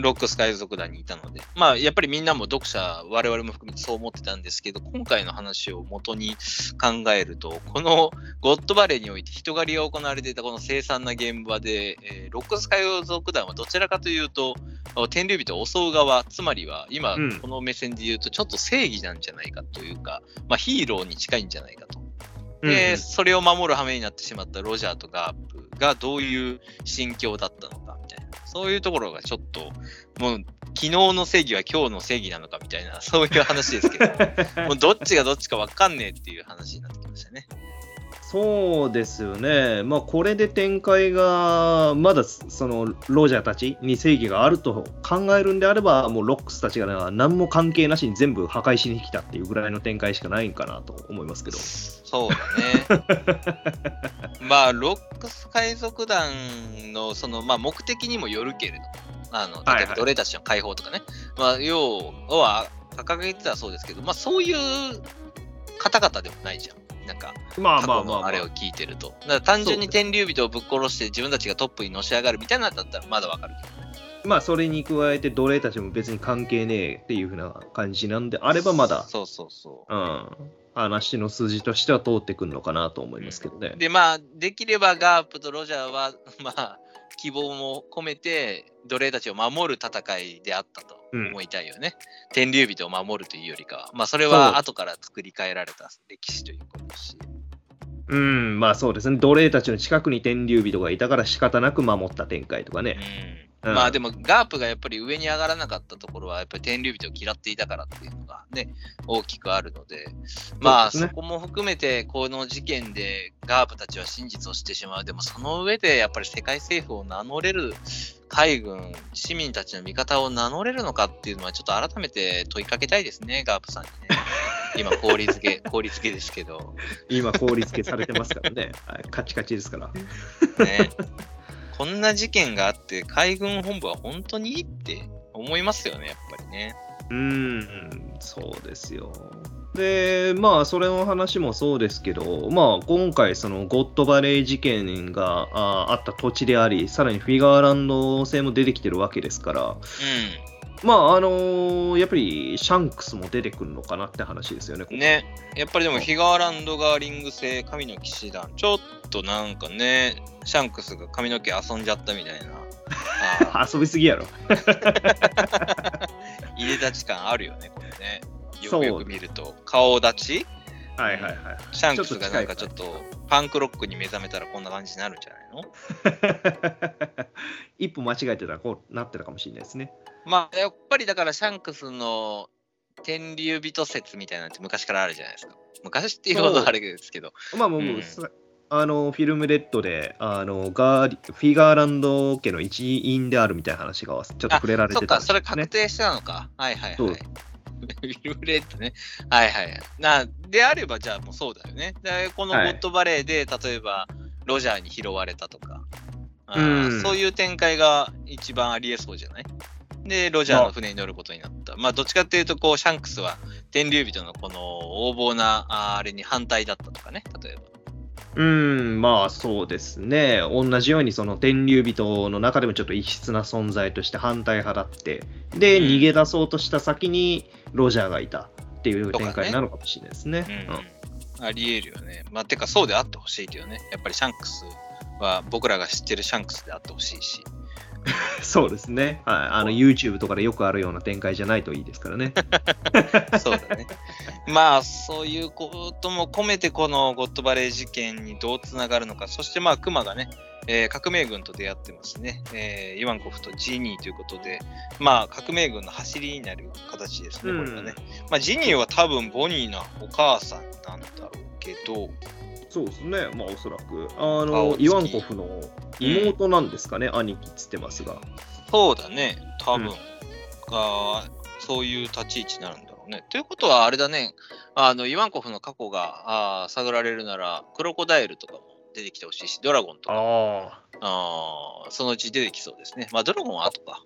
ロックス海賊団にいたので、まあ、やっぱりみんなも読者我々も含めてそう思ってたんですけど、今回の話を元に考えると、このゴッドバレーにおいて人狩りが行われていたこの凄惨な現場で、えー、ロックス海賊団はどちらかというと天竜人を襲う側、つまりは今この目線で言うとちょっと正義なんじゃないかというか、まあ、ヒーローに近いんじゃないかと。で、それを守る羽目になってしまったロジャーとガープがどういう心境だったのかみたいな、そういうところがちょっともう昨日の正義は今日の正義なのかみたいな、そういう話ですけどもうどっちがどっちか分かんねえっていう話になってきましたね。そうですよね、まあ、これで展開がまだそのロジャーたちに正義があると考えるんであれば、もうロックスたちが何も関係なしに全部破壊しに来たっていうぐらいの展開しかないんかなと思いますけど。そうだねまあロックス海賊団のその、まあ、目的にもよるけれど、あの例えば奴隷たちの解放とかね、はいはい、まあ、要は掲げてたそうですけど、まあ、そういう方々でもないじゃん、なんか過去のあれを聞いてると。だから単純に天竜人をぶっ殺して自分たちがトップにのし上がるみたいなのだったらまだわかるけどね。まあそれに加えて奴隷たちも別に関係ねえっていう風な感じなんであれば、まだそうそうそう、うん、話の筋としては通ってくるのかなと思いますけどね、うん、でまあできればガープとロジャーはまあ希望も込めて奴隷たちを守る戦いであったと思いたいよね、うん、天竜人を守るというよりかは、まあ、それは後から作り変えられた歴史ということですし、うん、まあそうですね、奴隷たちの近くに天竜人がいたから仕方なく守った展開とかね、うんうん、まあでもガープがやっぱり上に上がらなかったところはやっぱり天竜人を嫌っていたからっていうのがね大きくあるので、まあそこも含めてこの事件でガープたちは真実を知ってしまう。でもその上でやっぱり世界政府を名乗れる、海軍市民たちの味方を名乗れるのかっていうのはちょっと改めて問いかけたいですね、ガープさんにね今氷漬け氷漬けですけど今氷漬けされてますからねカチカチですからね。こんな事件があって海軍本部は本当にいいって思いますよね、やっぱりね。うーん、そうですよ。でまあそれの話もそうですけど、まあ今回そのゴッドバレー事件が あ, あった土地であり、さらにフィガーランド製も出てきてるわけですから、うん、まああのー、やっぱりシャンクスも出てくるのかなって話ですよね、ここね。やっぱりでもフィガーランドガーリング製神の騎士団、ちょっとなんかねシャンクスが髪の毛遊んじゃったみたいな遊びすぎやろ入れ立ち感あるよね、これね。よくよく見ると顔立ち、はいはいはい、シャンクスがなんかちょっとパンクロックに目覚めたらこんな感じになるんじゃないの一歩間違えてたらこうなってたかもしれないですね。まあやっぱりだからシャンクスの天竜人説みたいなのって昔からあるじゃないですか。昔っていうほどあれですけど、まあもう、うん、あのフィルムレッドであのガーフィガーランド家の一員であるみたいな話がちょっと触れられてたんですね。あ、そっか、それ確定したのか、はいはいはい、フィルムレッドね、はいはいはい、なであればじゃあもうそうだよね。でこのゴッドバレーで、はい、例えばロジャーに拾われたとか、あ、うん、そういう展開が一番ありえそうじゃない。でロジャーの船に乗ることになった。まあどっちかっていうとこうシャンクスは天竜人のこの横暴なあれに反対だったとかね、例えば。うーん、まあそうですね。同じようにその天竜人の中でもちょっと異質な存在として反対派だって、で、うん、逃げ出そうとした先にロジャーがいたっていう展開なのかもしれないですね。ね、うん、ありえるよね。まあてかそうであってほしいけどね。やっぱりシャンクスは僕らが知ってるシャンクスであってほしいし。そうですね、はい、あの YouTube とかでよくあるような展開じゃないといいですからね。そうだね。まあそういうことも込めてこのゴッドバレー事件にどうつながるのか、そしてまあクマがね、えー、革命軍と出会ってますね、えー、イワンコフとジニーということで、まあ革命軍の走りになる形ですね、うん、これはね。まあ、ジニーは多分ボニーのお母さんなんだろうけど、そうですね、まあおそらくあのイワンコフの妹なんですかね、うん、兄貴っつってますが、そうだね、多分、うん、あそういう立ち位置になるんだろうね。ということはあれだね、あのイワンコフの過去があ探られるならクロコダイルとかも出てきてほしいし、ドラゴンとかああそのうち出てきそうですね。まあドラゴンは後か、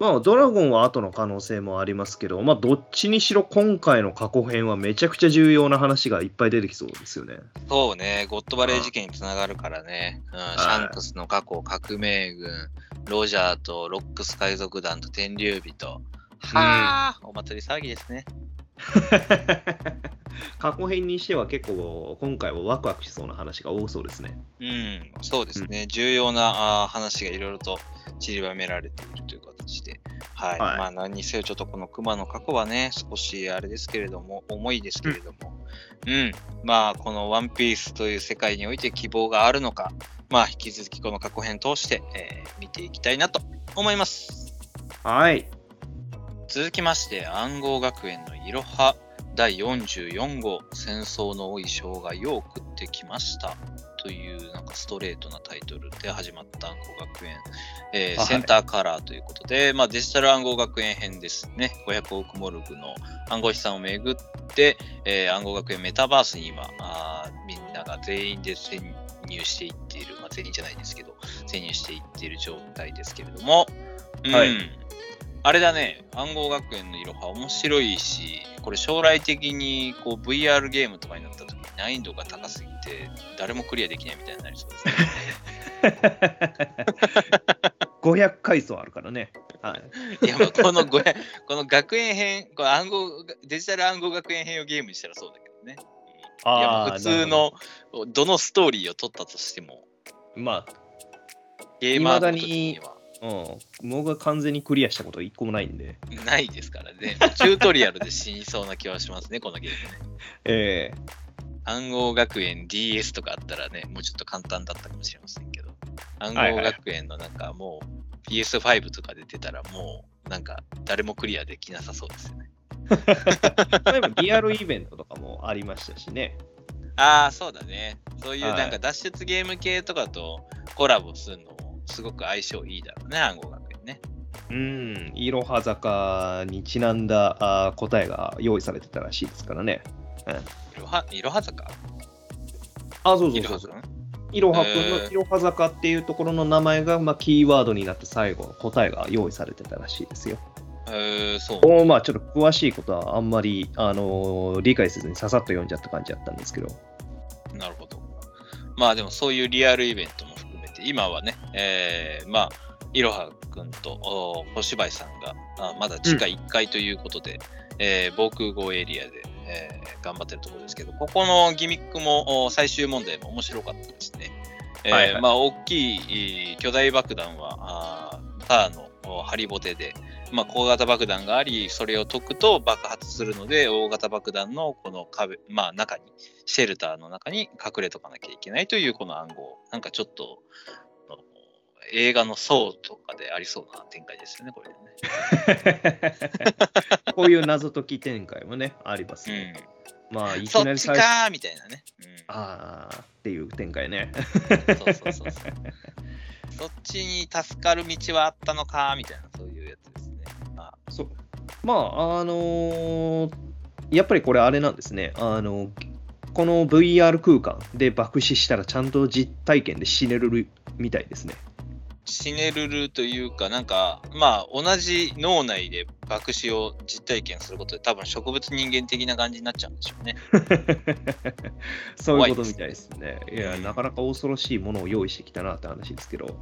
まあ、ドラゴンは後の可能性もありますけど、まあ、どっちにしろ今回の過去編はめちゃくちゃ重要な話がいっぱい出てきそうですよね。そうね、ゴッドバレー事件につながるからね、うん、シャンクスの過去、革命軍、ロジャーとロックス海賊団と天竜人、はあ、うん、お祭り騒ぎですね。過去編にしては結構今回はワクワクしそうな話が多そうですね。うん、そうですね、うん、重要な話がいろいろと散りばめられているという形で、はい、はい、まあ何にせよちょっとこの熊の過去はね、少しあれですけれども、重いですけれども、うん、うん、まあこのワンピースという世界において希望があるのか、まあ引き続きこの過去編通して、えー、見ていきたいなと思います。はい。続きまして、暗号学園のいろはだいよんじゅうよんごう、戦争の多い生涯を送ってきましたというなんかストレートなタイトルで始まった暗号学園、えー、センターカラーということで、はい、まあ、デジタル暗号学園編ですね。ごひゃくおくモルグの暗号資産をめぐって、えー、暗号学園メタバースに今あみんなが全員で潜入していっている、まあ、全員じゃないですけど潜入していっている状態ですけれども、うん、はい、あれだね、暗号学園のいろは面白いし、これ将来的にこう ブイアール ゲームとかになった時に難易度が高すぎて誰もクリアできないみたいになりそうですね。ごひゃくかいそうあるからね。はい、いや、まあ、このごひゃく、この学園編、こ暗号、デジタル暗号学園編をゲームにしたらそうだけどね。あ、いや、まあ普通のどのストーリーを取ったとしても、まあゲーマーの時には。うん、もうが完全にクリアしたことは一個もないんで。ないですからね。チュートリアルで死にそうな気はしますね、このゲームね。ええー。暗号学園 ディーエス とかあったらね、もうちょっと簡単だったかもしれませんけど、暗号学園のなんかもう ピーエスファイブ とかで出たらもうなんか誰もクリアできなさそうですよね。例えばリアルイベントとかもありましたしね。ああ、そうだね。そういうなんか脱出ゲーム系とかとコラボするのもすごく相性いいだろうね、暗号学園ね。うん、いろは坂にちなんだあ答えが用意されてたらしいですからね。いろは、いろは坂？あ、そうそうそうそう。いろは君のいろは坂っていうところの名前が、まあ、キーワードになって最後答えが用意されてたらしいですよ。えー、そう。まあちょっと詳しいことはあんまり、あのー、理解せずにささっと読んじゃった感じだったんですけど。なるほど。まあでもそういうリアルイベントも含めて今はね、えー、まあいろはくんと星林さんが、あ、まだ地下いっかいということで、うん、えー、防空壕エリアで、えー、頑張ってるところですけど、ここのギミックも最終問題も面白かったですね。えーはいはい、まあ大きい巨大爆弾はターのハリボテで、まあ、小型爆弾があり、それを解くと爆発するので、大型爆弾のこの壁、まあ中に、シェルターの中に隠れとかなきゃいけないというこの暗号、なんかちょっと映画の層とかでありそうな展開ですよね、これね。こういう謎解き展開もね、ありますね。うん、まあ、いきなりそっちかーみたいなね。うん、あーっていう展開ね。そうそうそうそう。そっちに助かる道はあったのかーみたいな、そういうやつですね。まあ、そう。まあ、あのー、やっぱりこれあれなんですね。あのーこの ブイアール 空間で爆死したらちゃんと実体験で死ねるみたいですね。シネルルというか、なんかまあ同じ脳内で爆死を実体験することで多分植物人間的な感じになっちゃうんでしょうね。そういうことみたいですね。いや、なかなか恐ろしいものを用意してきたなって話ですけど、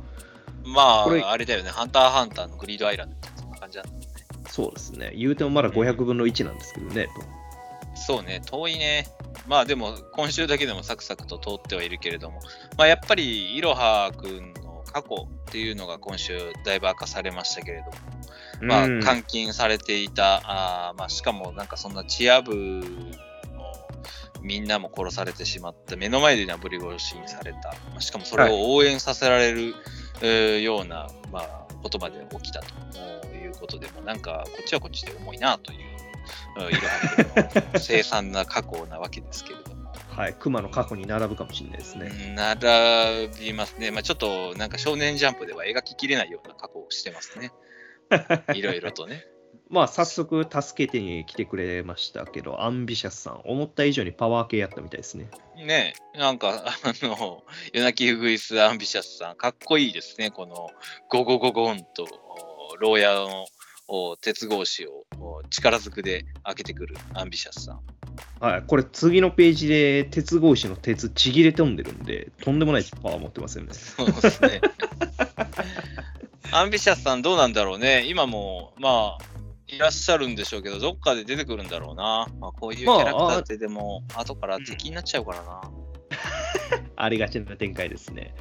まああれだよね、ハンター×ハンターのグリードアイランドってそんな感じなんですね。そうですね、言うてもまだごひゃくぶんのいちなんですけどね、うん、そうね、遠いね。まあでも今週だけでもサクサクと通ってはいるけれども、まあやっぱりいろはくんの過去っていうのが今週だいぶ明かされましたけれども、まあ監禁されていた、あ、まあしかもなんかそんなチア部のみんなも殺されてしまった、目の前で殴り殺しにされた、まあ、しかもそれを応援させられる、はい、ような、まあ、ことまで起きたということでも、なんかこっちはこっちで重いなという凄惨な過去なわけですけれども、はい、熊の過去に並ぶかもしれないですね。並びますね。まあ、ちょっとなんか少年ジャンプでは描ききれないような過去をしてますね。いろいろとね。まあ早速助けてに来てくれましたけど、アンビシャスさん、思った以上にパワー系やったみたいですね。ねえ、なんかあの夜泣きウグイスアンビシャスさん、かっこいいですね。このゴゴゴゴンと牢屋の鉄格子を力ずくで開けてくるアンビシャスさん、はい、これ次のページで鉄格子の鉄ちぎれ飛んでるんで、とんでもないパワー持ってますよね。そうですね。アンビシャスさんどうなんだろうね、今もまあいらっしゃるんでしょうけど、どっかで出てくるんだろうな、まあ、こういうキャラクターってでも、まあ、後から敵になっちゃうからな、うん、ありがちな展開ですね。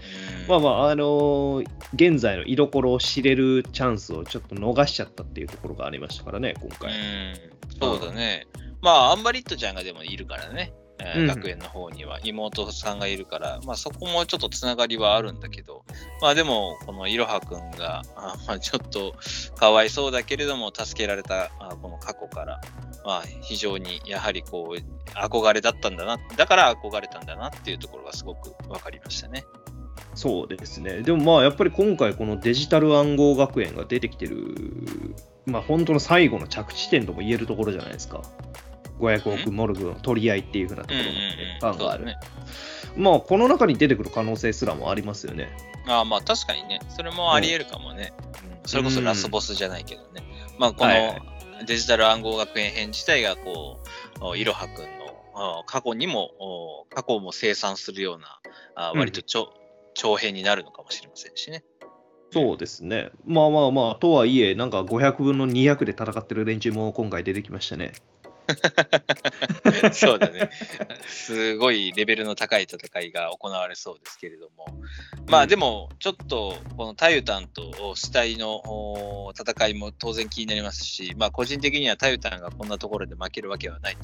まあまあ、あのー、現在の居所を知れるチャンスをちょっと逃しちゃったっていうところがありましたからね、今回。うん、そうだね、うん、まあアンバリットちゃんがでもいるからね、うん、学園の方には妹さんがいるから、まあ、そこもちょっとつながりはあるんだけど、まあでもこのいろはくんが、あ、まあ、ちょっとかわいそうだけれども助けられた、あ、この過去から、まあ、非常にやはりこう憧れだったんだな、だから憧れたんだなっていうところがすごく分かりましたね。そうですね。でもまあやっぱり今回このデジタル暗号学園が出てきてる、まあ本当の最後の着地点とも言えるところじゃないですか。ごひゃくおくモルグの取り合いっていう風なところの感がある、うんうんうん、そうね、まあこの中に出てくる可能性すらもありますよね。ああ、まあ確かにね、それもありえるかもね、うん、それこそラスボスじゃないけどね、うん、まあこのデジタル暗号学園編自体がこういろはくんの過去にも過去も清算するような割と長、うん、編になるのかもしれませんしね。そうですね。まあまあまあ、とはいえなんかごひゃくぶんのにひゃくで戦ってる連中も今回出てきましたね。そうだね。すごいレベルの高い戦いが行われそうですけれども、まあでもちょっとこのタユタンと死体の戦いも当然気になりますし、まあ個人的にはタユタンがこんなところで負けるわけはない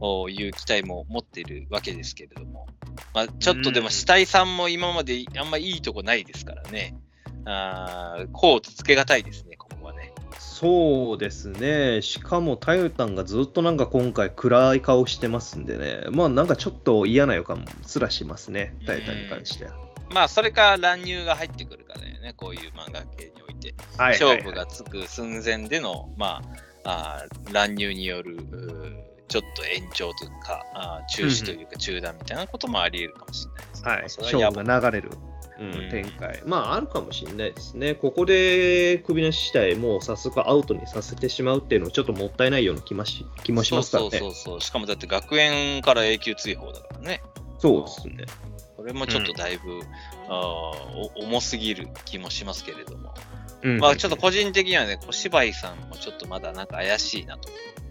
という期待も持っているわけですけれども、まあちょっとでも死体さんも今まであんまいいとこないですからね。あ、こうつけがたいですね、ここはね。そうですね。しかもタユタンがずっとなんか今回暗い顔してますんでね、まあなんかちょっと嫌な予感すらしますね、タユタンに関しては。まあそれか乱入が入ってくるからね、こういう漫画系において、はいはいはい、勝負がつく寸前での、まあ、あ、乱入によるちょっと延長というか、あ、中止というか中断みたいなこともありえるかもしれないですね、はい、それは勝負が流れる、うん、展開、まああるかもしれないですね。ここで首なし死体もう早速アウトにさせてしまうっていうのはちょっともったいないような気もしますからね。そうそうそう。しかもだって学園から永久追放だからね。そうですね。これもちょっとだいぶ、うん、あ、重すぎる気もしますけれども、うん、まあちょっと個人的にはね、小芝居さんもちょっとまだなんか怪しいなと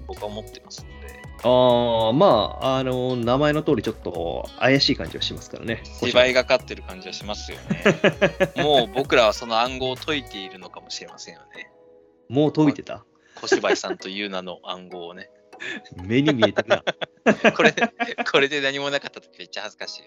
僕は思ってますので。ああ、まあ、あのー、名前の通りちょっと怪しい感じはしますからね。芝居がかってる感じはしますよね。もう僕らはその暗号を解いているのかもしれませんよね。もう解いてた、小芝居さんという名の暗号をね。目に見えたな。これ、これで何もなかったときめっちゃ恥ずかしい。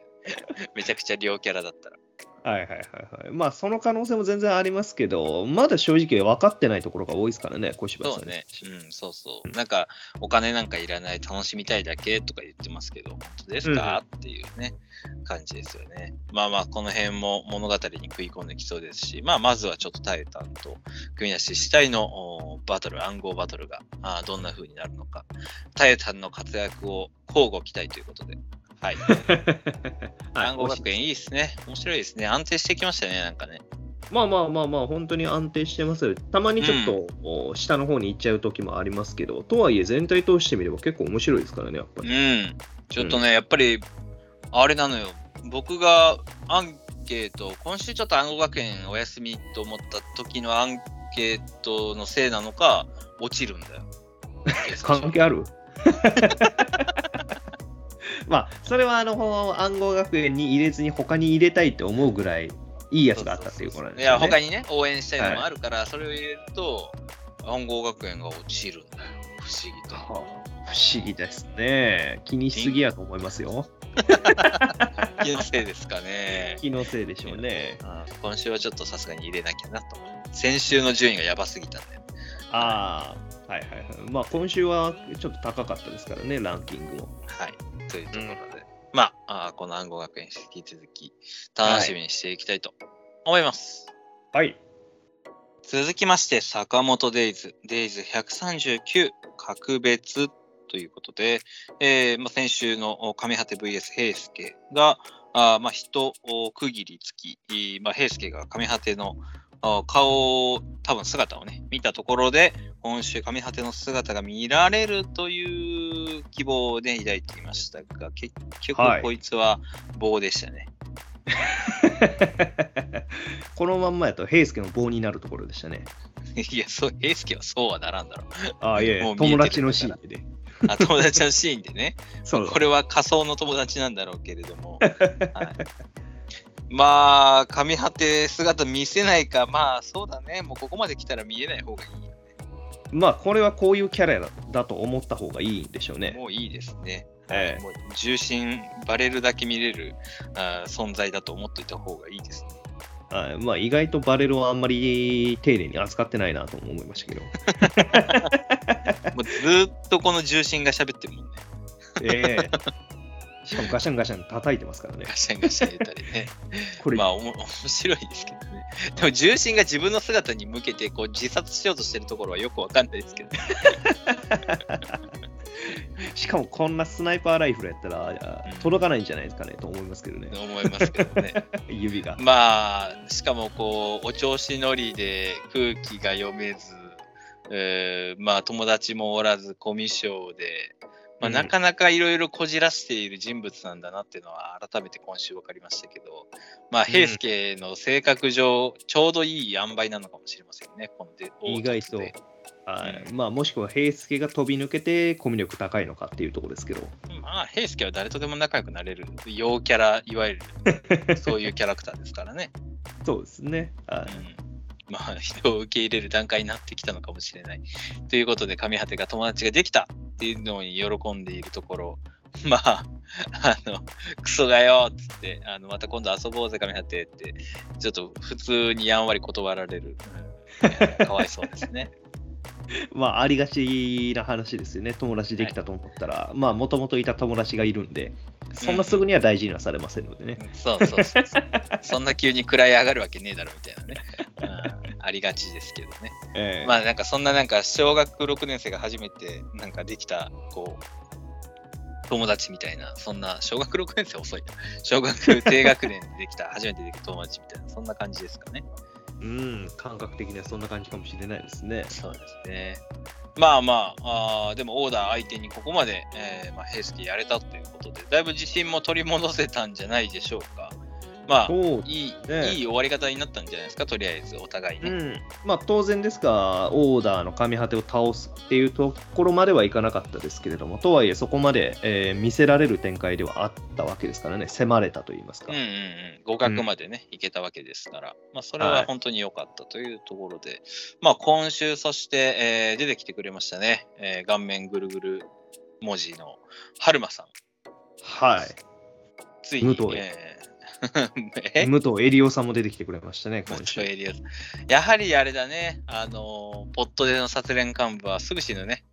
めちゃくちゃ両キャラだったら。はいはいはいはい。まあその可能性も全然ありますけど、まだ正直分かってないところが多いですからね、小芝さん。そうね。うん、そうそう。なんかお金なんかいらない、楽しみたいだけとか言ってますけど、本当ですか、うん、っていうね感じですよね。まあまあこの辺も物語に食い込んできそうですし、まあまずはちょっとタイタンと組み出し死体のバトル、暗号バトルがどんな風になるのか、タイタンの活躍を交互期待ということで。はい。暗号学園いいですね。面白いですね。安定してきましたね、なんかね。まあまあまあまあ本当に安定してます。たまにちょっと下の方に行っちゃう時もありますけど、うん、とはいえ全体通してみれば結構面白いですからねやっぱり。うん、ちょっとね、うん、やっぱりあれなのよ。僕がアンケート、今週ちょっと暗号学園お休みと思った時のアンケートのせいなのか落ちるんだよ。関係ある？まあそれはあの暗号学園に入れずに他に入れたいって思うぐらい。いいやつがあったっていうことなんですよね。そうそうそうそう。いや他にね応援したいのもあるから、はい、それを入れると暗号学園が落ちるんだよ。不思議と、はあ、不思議ですね。気にしすぎやと思いますよ。気のせいですかね。気のせいでしょうね。今週はちょっとさすがに入れなきゃなと思う。先週の順位がやばすぎたんで。ああはいはいはい。まあ今週はちょっと高かったですからねランキングも。はいというところで。うんまあ、あこの暗号学園引き続き楽しみにしていきたいと思います。はい。続きまして坂本デイズデイズひゃくさんじゅうきゅう格別ということで、えーまあ、先週の上果て ブイエス 平助があまあ人を区切りつき、まあ、平助が上果ての顔を多分姿をね見たところで今週上果ての姿が見られるという希望をね抱いていましたが結局こいつは棒でしたね、はい、このまんまやと平助の棒になるところでしたね。いやそう平助はそうはならんだろう。あいやいやもう友達のシーンであ友達のシーンでねそうこれは仮想の友達なんだろうけれども、はいまあ上果て姿見せないかまあそうだねもうここまで来たら見えない方がいいよね。まあこれはこういうキャラだと思った方がいいんでしょうね。もういいですね、えー、もう重心バレるだけ見れるあ存在だと思っていた方がいいですね。あまあ意外とバレルをあんまり丁寧に扱ってないなと思いましたけどもうずっとこの重心が喋ってるもんね。ええーしかもガシャンガシャン叩いてますからね。ガシャンガシャン言ったりね。これまあおも面白いですけどね。でも重心が自分の姿に向けてこう自殺しようとしてるところはよくわかんないですけど、ね。しかもこんなスナイパーライフルやったら届かないんじゃないですかね、うん、と思いますけどね。思いますけどね。指が。まあしかもこうお調子乗りで空気が読めず、えー、まあ友達もおらずコミュ障で。まあ、なかなかいろいろこじらしている人物なんだなっていうのは改めて今週分かりましたけど、まあ、平助の性格上ちょうどいい塩梅なのかもしれませんね。こので意外と、うんまあ、もしくは平助が飛び抜けてコミュ力高いのかっていうところですけど、まあ、平助は誰とでも仲良くなれる陽キャラいわゆるそういうキャラクターですからね。そうですね、はい、うんまあ、人を受け入れる段階になってきたのかもしれないということで上果てが友達ができたっていうのに喜んでいるところまああのクソがよっつってあのまた今度遊ぼうぜ上果てってちょっと普通にやんわり断られる、うん、かわいそうですね。まあありがちな話ですよね。友達できたと思ったら、はい、まあもともといた友達がいるんでそんなすぐには大事にはされませんのでね、うん、そうそうそうそうそんな急に位上がるわけねえだろみたいなねありがちですけどね、えー、まあなんかそんななんか小学ろくねん生が初めてなんかできたこう友達みたいなそんな小学ろくねん生遅い小学低学年でできた初めてできた友達みたいなそんな感じですかね。うん感覚的にはそんな感じかもしれないですね。そうですね。まあまあ、あでもオーダー相手にここまで、えーまあ、平助やれたということでだいぶ自信も取り戻せたんじゃないでしょうか。まあ、ね、いい、いい終わり方になったんじゃないですか。とりあえずお互いね、うん、まあ当然ですがオーダーの上果てを倒すっていうところまではいかなかったですけれどもとはいえそこまで、えー、見せられる展開ではあったわけですからね。迫れたと言いますか、うんうんうん、互角までね、うん、いけたわけですから、まあ、それは本当に良かったというところで、はい、まあ今週そして、えー、出てきてくれましたね、えー、顔面ぐるぐる文字の春馬さん。はいついに武藤エリオさんも出てきてくれましたね今週。エリオさんやはりあれだねあのポットでの殺練幹部はすぐ死ぬね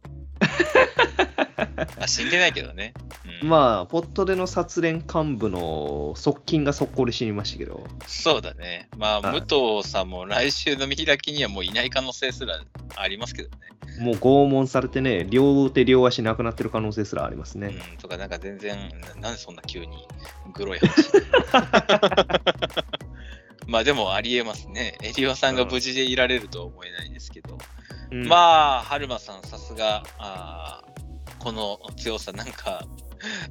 あ死んでないけどね、うん、まあポットでの殺練幹部の側近が速攻で死にましたけど。そうだねまあ、はい、武藤さんも来週の見開きにはもういない可能性すらありますけどね。もう拷問されてね両手両足なくなってる可能性すらありますね、うん、とかなんか全然 な, なんでそんな急にグロい話まあでもありえますね。エリオさんが無事でいられるとは思えないですけど、うん、まあ春馬さんさすがこの強さ、なんか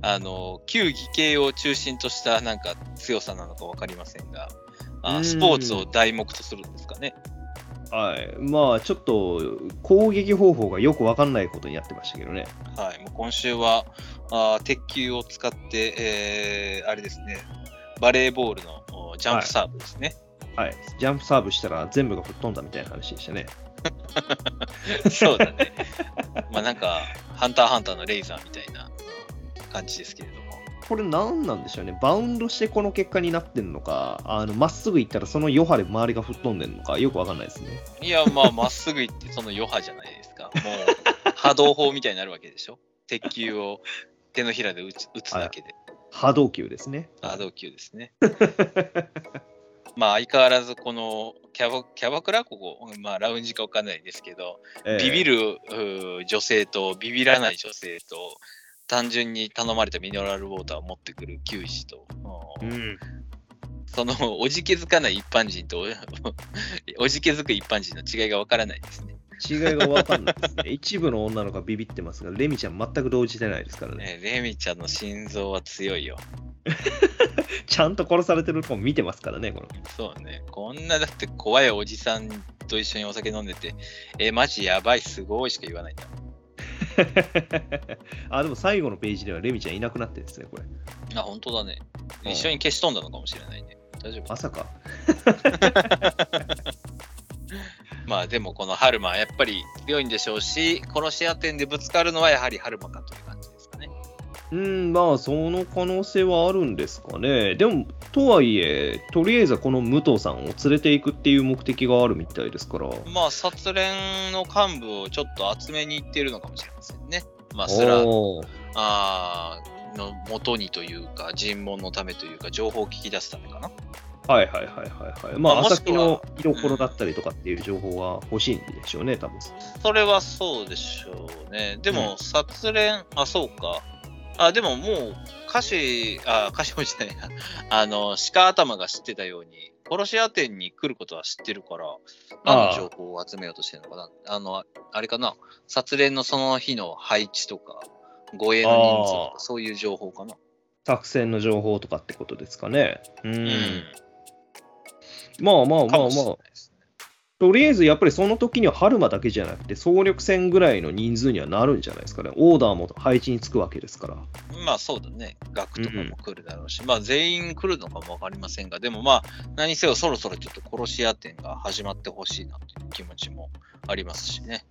あの球技系を中心としたなんか強さなのか分かりませんが、あ、スポーツを題目とするんですかね。はい、まあちょっと攻撃方法がよく分かんないことになってましたけどね。はい、もう今週はあ鉄球を使って、えー、あれですね、バレーボールのジャンプサーブですね。はい、はい、ジャンプサーブしたら全部が吹っ飛んだみたいな話でしたね。そうだね。まあなんかハンターハンターのレイザーみたいな感じですけれども。これ何なんでしょうね。バウンドしてこの結果になってんのか、あのまっすぐ行ったらその余波で周りが吹っ飛んでんのかよくわかんないですね。いや、まあまっすぐ行ってその余波じゃないですか。もう波動砲みたいになるわけでしょ。鉄球を手のひらで打 つ, 打つだけで。波動球ですね。波動球ですね。まあ相変わらずこのキャ バ, キャバクラここ、まあ、ラウンジかわかんないですけど、えー、ビビる女性とビビらない女性と、単純に頼まれたミネラルウォーターを持ってくる球児と、うん、そのおじけづかない一般人と お, おじけづく一般人の違いが分からないですね。違いが分からないですね。一部の女の子はビビってますが、レミちゃん全く動じてないですから ね, ね。レミちゃんの心臓は強いよ。ちゃんと殺されてる子も見てますからね。このそうね、こんなだって怖いおじさんと一緒にお酒飲んでて、えマジやばいすごいしか言わないんだ。あ、でも最後のページではレミちゃんいなくなってるんですね、これ。あ、本当だね。一緒に消し飛んだのかもしれないね。大丈夫？まさか。まあでもこのハルマやっぱり強いんでしょうし、殺し合点でぶつかるのはやはりハルマかという感じですかね。うーん、まあその可能性はあるんですかね。でもとはいえ、とりあえずはこの武藤さんを連れていくっていう目的があるみたいですから、まあ殺連の幹部をちょっと集めに行ってるのかもしれませんね。まあそれはあの元にというか、尋問のためというか、情報を聞き出すためかな。はいはいはいはいはい。まあ、まあ、もしくは朝日の居所だったりとかっていう情報は欲しいんでしょうね、多分。それはそうでしょうね。でも、うん、殺連、あ、そうか。あ、でももう歌詞、あ、歌詞もじゃないな、あの鹿頭が知ってたように殺し屋店に来ることは知ってるから、何の情報を集めようとしてるのかな。 あ, あのあれかな、殺連のその日の配置とか護衛の人数とか、そういう情報かな、作戦の情報とかってことですかね。うーん、うん、まあまあまあまあ、ね、とりあえずやっぱりその時にはハルマだけじゃなくて総力戦ぐらいの人数にはなるんじゃないですかね。オーダーも配置につくわけですから。まあそうだね、額とかも来るだろうし、うん、まあ全員来るのかも分かりませんが、でもまあ何せよそろそろちょっと殺し屋店が始まってほしいなという気持ちもありますしね。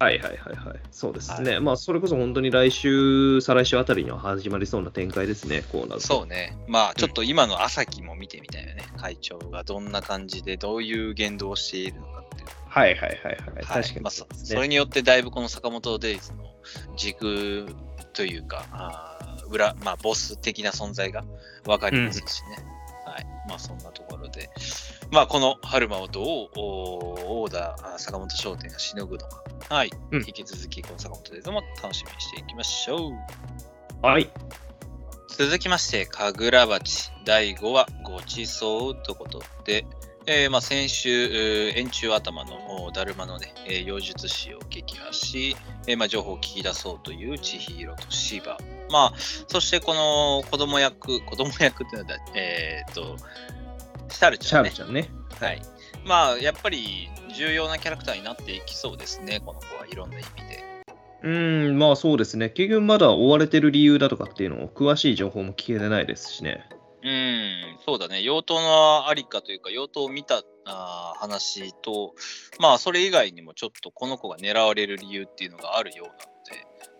はいはいはいはい、そうですね、はい、まあそれこそ本当に来週再来週あたりには始まりそうな展開ですね、こうなると。そうね、まあちょっと今の朝日も見てみたいよね、うん、会長がどんな感じでどういう言動をしているのかっていう。はいはいはいはい、はい、確かに、まあ、そ, それによってだいぶこの坂本デイズの軸というか、あ裏、まあボス的な存在が分かりますしね、うん、はい、まあそんなところで、まあこの春馬をどうオーダー坂本商店がしのぐのか。はい、うん、引き続きこの坂本デイズも楽しみにしていきましょう。はい、続きまして神楽鉢だいごわごちそうということで、えー、まあ先週円柱頭のだるまのね、妖術師を撃破し、えー、まあ情報を聞き出そうという千尋と芝、まあそしてこの子供役子供役というのはえー、っとシャルちゃんね。シャルちゃんね。はい。まあやっぱり重要なキャラクターになっていきそうですね、この子はいろんな意味で。うーん、まあそうですね。結局まだ追われてる理由だとかっていうのを詳しい情報も聞けてないですしね。うん、そうだね。妖刀のありかというか、妖刀を見たあ話と、まあそれ以外にもちょっとこの子が狙われる理由っていうのがあるようなので、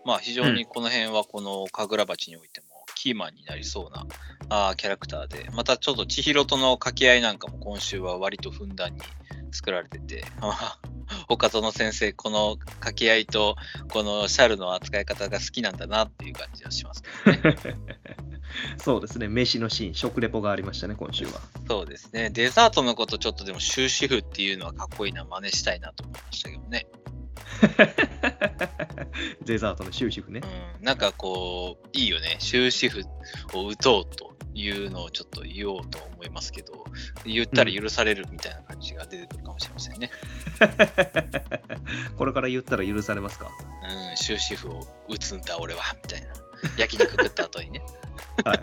まあ非常にこの辺はこの神楽鉢においても、うん、キーマンになりそうなあキャラクターで、またちょっと千尋との掛け合いなんかも今週は割とふんだんに作られてて、岡園先生この掛け合いとこのシャルの扱い方が好きなんだなっていう感じはしますね。そうですね、飯のシーン食レポがありましたね今週は。そうですね、デザートのことちょっとでも終止符っていうのはかっこいいな、真似したいなと思いましたけどね。デザートの終止符ね、うん、なんかこういいよね、終止符を打とうというのをちょっと言おうと思いますけど、言ったら許されるみたいな感じが出てくるかもしれませんね、うん、これから言ったら許されますか。うん、終止符を打つんだ俺はみたいな、焼き肉食った後にね、はい、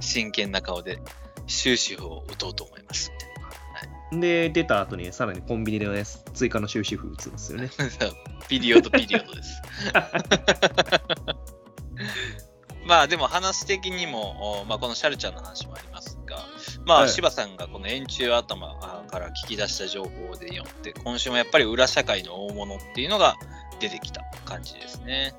真剣な顔で終止符を打とうと思いますみたいな、はい、で出た後にさらにコンビニで、ね、追加の終止符打つんですよねピリオドピリオドですまあでも話的にも、まあ、このシャルちゃんの話もありますが、まあ柴さんがこの円柱頭から聞き出した情報でよって、今週もやっぱり裏社会の大物っていうのが出てきた感じですね。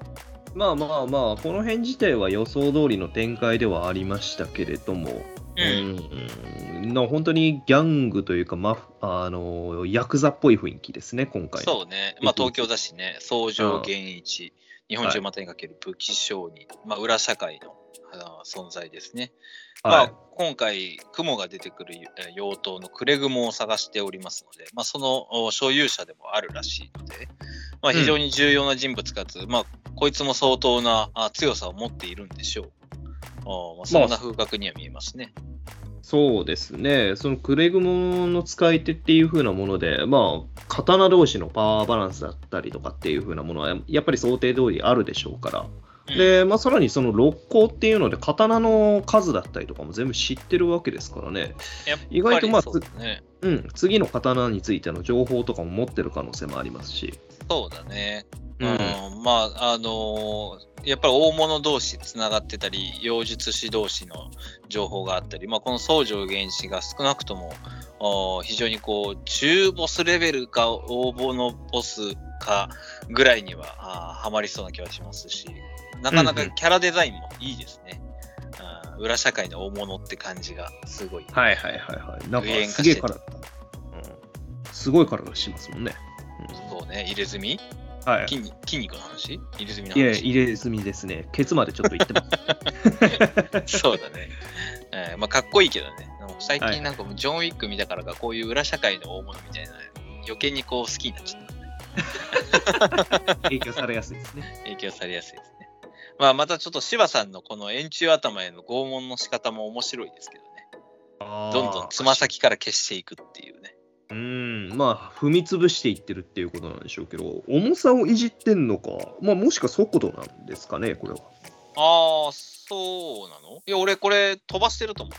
まあまあまあ、この辺自体は予想通りの展開ではありましたけれども、うんうん、本当にギャングというか、ま、あのヤクザっぽい雰囲気ですね今回。そうね、まあ、東京だしね、宗城源一、日本中またにかける武器商人、はい、まあ、裏社会の存在ですね、はい、まあ、今回雲が出てくる妖刀のクレグモを探しておりますので、まあ、その所有者でもあるらしいので、まあ、非常に重要な人物かつ、うん、まあ、こいつも相当な強さを持っているんでしょう。あ、まあ、そんな風格には見えますね、まあ、そうですね。そのクレグモの使い手っていう風なもので、まあ、刀同士のパワーバランスだったりとかっていう風なものはやっぱり想定通りあるでしょうから、うん、で、まあ、さらにその六甲っていうので刀の数だったりとかも全部知ってるわけですからね、やっぱり意外と、まあ、そうですね、うん、次の刀についての情報とかも持ってる可能性もありますし。そうだね、うん、まああのー、やっぱり大物同士つながってたり、妖術師同士の情報があったり、まあ、この宗城源氏が少なくとも非常にこう中ボスレベルか大物ボスかぐらいにはハマりそうな気がしますし、なかなかキャラデザインもいいですね、うんうん、裏社会の大物って感じがすごい。はいはいはいはい、なんかすげえから、うん、すごいからしますもんね、うん、そうね、入れ墨、はい、筋, 筋肉の話、入れ墨の話、いや入れ墨ですね、ケツまでちょっと言ってますそうだね、えーまあ、かっこいいけどね、最近なんかもうジョン・ウィック見たからか、こういう裏社会の大物みたいな余計にこう好きになっちゃった影響されやすいですね影響されやすいですね、まあ、またちょっと柴さんのこの円柱頭への拷問の仕方も面白いですけどね。あ、どんどんつま先から消していくっていうね、うん、まあ踏み潰していってるっていうことなんでしょうけど、重さをいじってんのか、まあ、もしくは速度なんですかねこれは。ああ、そうなの。いや俺これ飛ばしてると思っ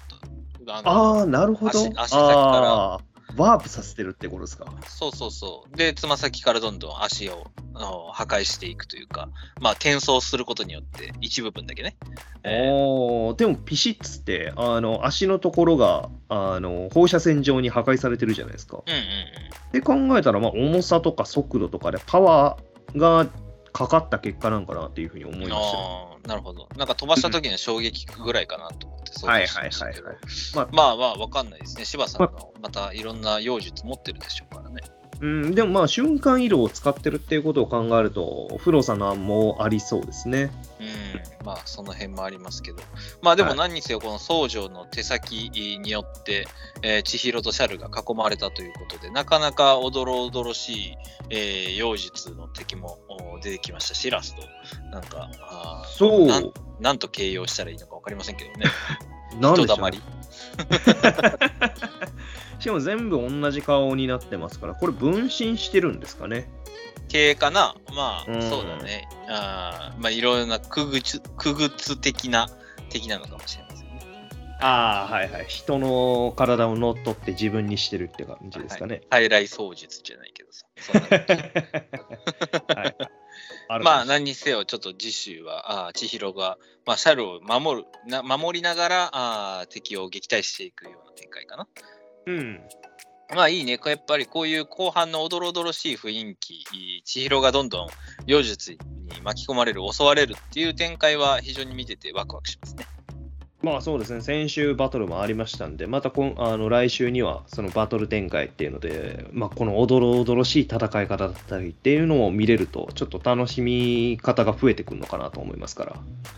た。あのあ、なるほど、 足, 足先からワープさせてるってことですか。そうそうそう、でつま先からどんどん足を破壊していくというか、まあ転送することによって一部分だけね、えー、おでもピシッつってあの足のところがあの放射線状に破壊されてるじゃないですか、うんうんうん、で考えたら、まあ、重さとか速度とかでパワーがかかった結果なんかなっていうふうに思いました。あ、なるほど、なんか飛ばした時の衝撃ぐらいかなと思ってそうでしたけど、まあまあ分かんないですね。柴さんのまたいろんな妖術持ってるでしょうからね、うん、でもまあ瞬間移動を使ってるっていうことを考えると不老さんの案もありそうですね、うん、まあその辺もありますけど、まあでも何にせよこの僧正の手先によって、えー、千尋とシャルが囲まれたということで、なかなかおどろおどろしい、えー、妖術の敵も出てきましたし、ラストなんかあそう な, なんと形容したらいいのか分かりませんけどね人だまりしかも全部同じ顔になってますから、これ分身してるんですかね系かな。まあ、うん、そうだね、あ、まあいろいろなくぐつくぐつ的な的なのかもしれませんね。ああ、はいはい、人の体を乗っ取って自分にしてるって感じですかね。はい、傀儡操術じゃないけどさ、そんな、はい、あまあ何にせよちょっと次週はあ千尋が、まあ、シャルを守るな守りながらあ敵を撃退していくような展開かな。うん、まあいいね、やっぱりこういう後半のおどろおどろしい雰囲気、千尋がどんどん妖術に巻き込まれる、襲われるっていう展開は非常に見ててワクワクしますね。まあそうですね、先週バトルもありましたんで、またこんあの来週にはそのバトル展開っていうので、まあ、このおどろおどろしい戦い方だったりっていうのを見れると、ちょっと楽しみ方が増えてくるのかなと思いますか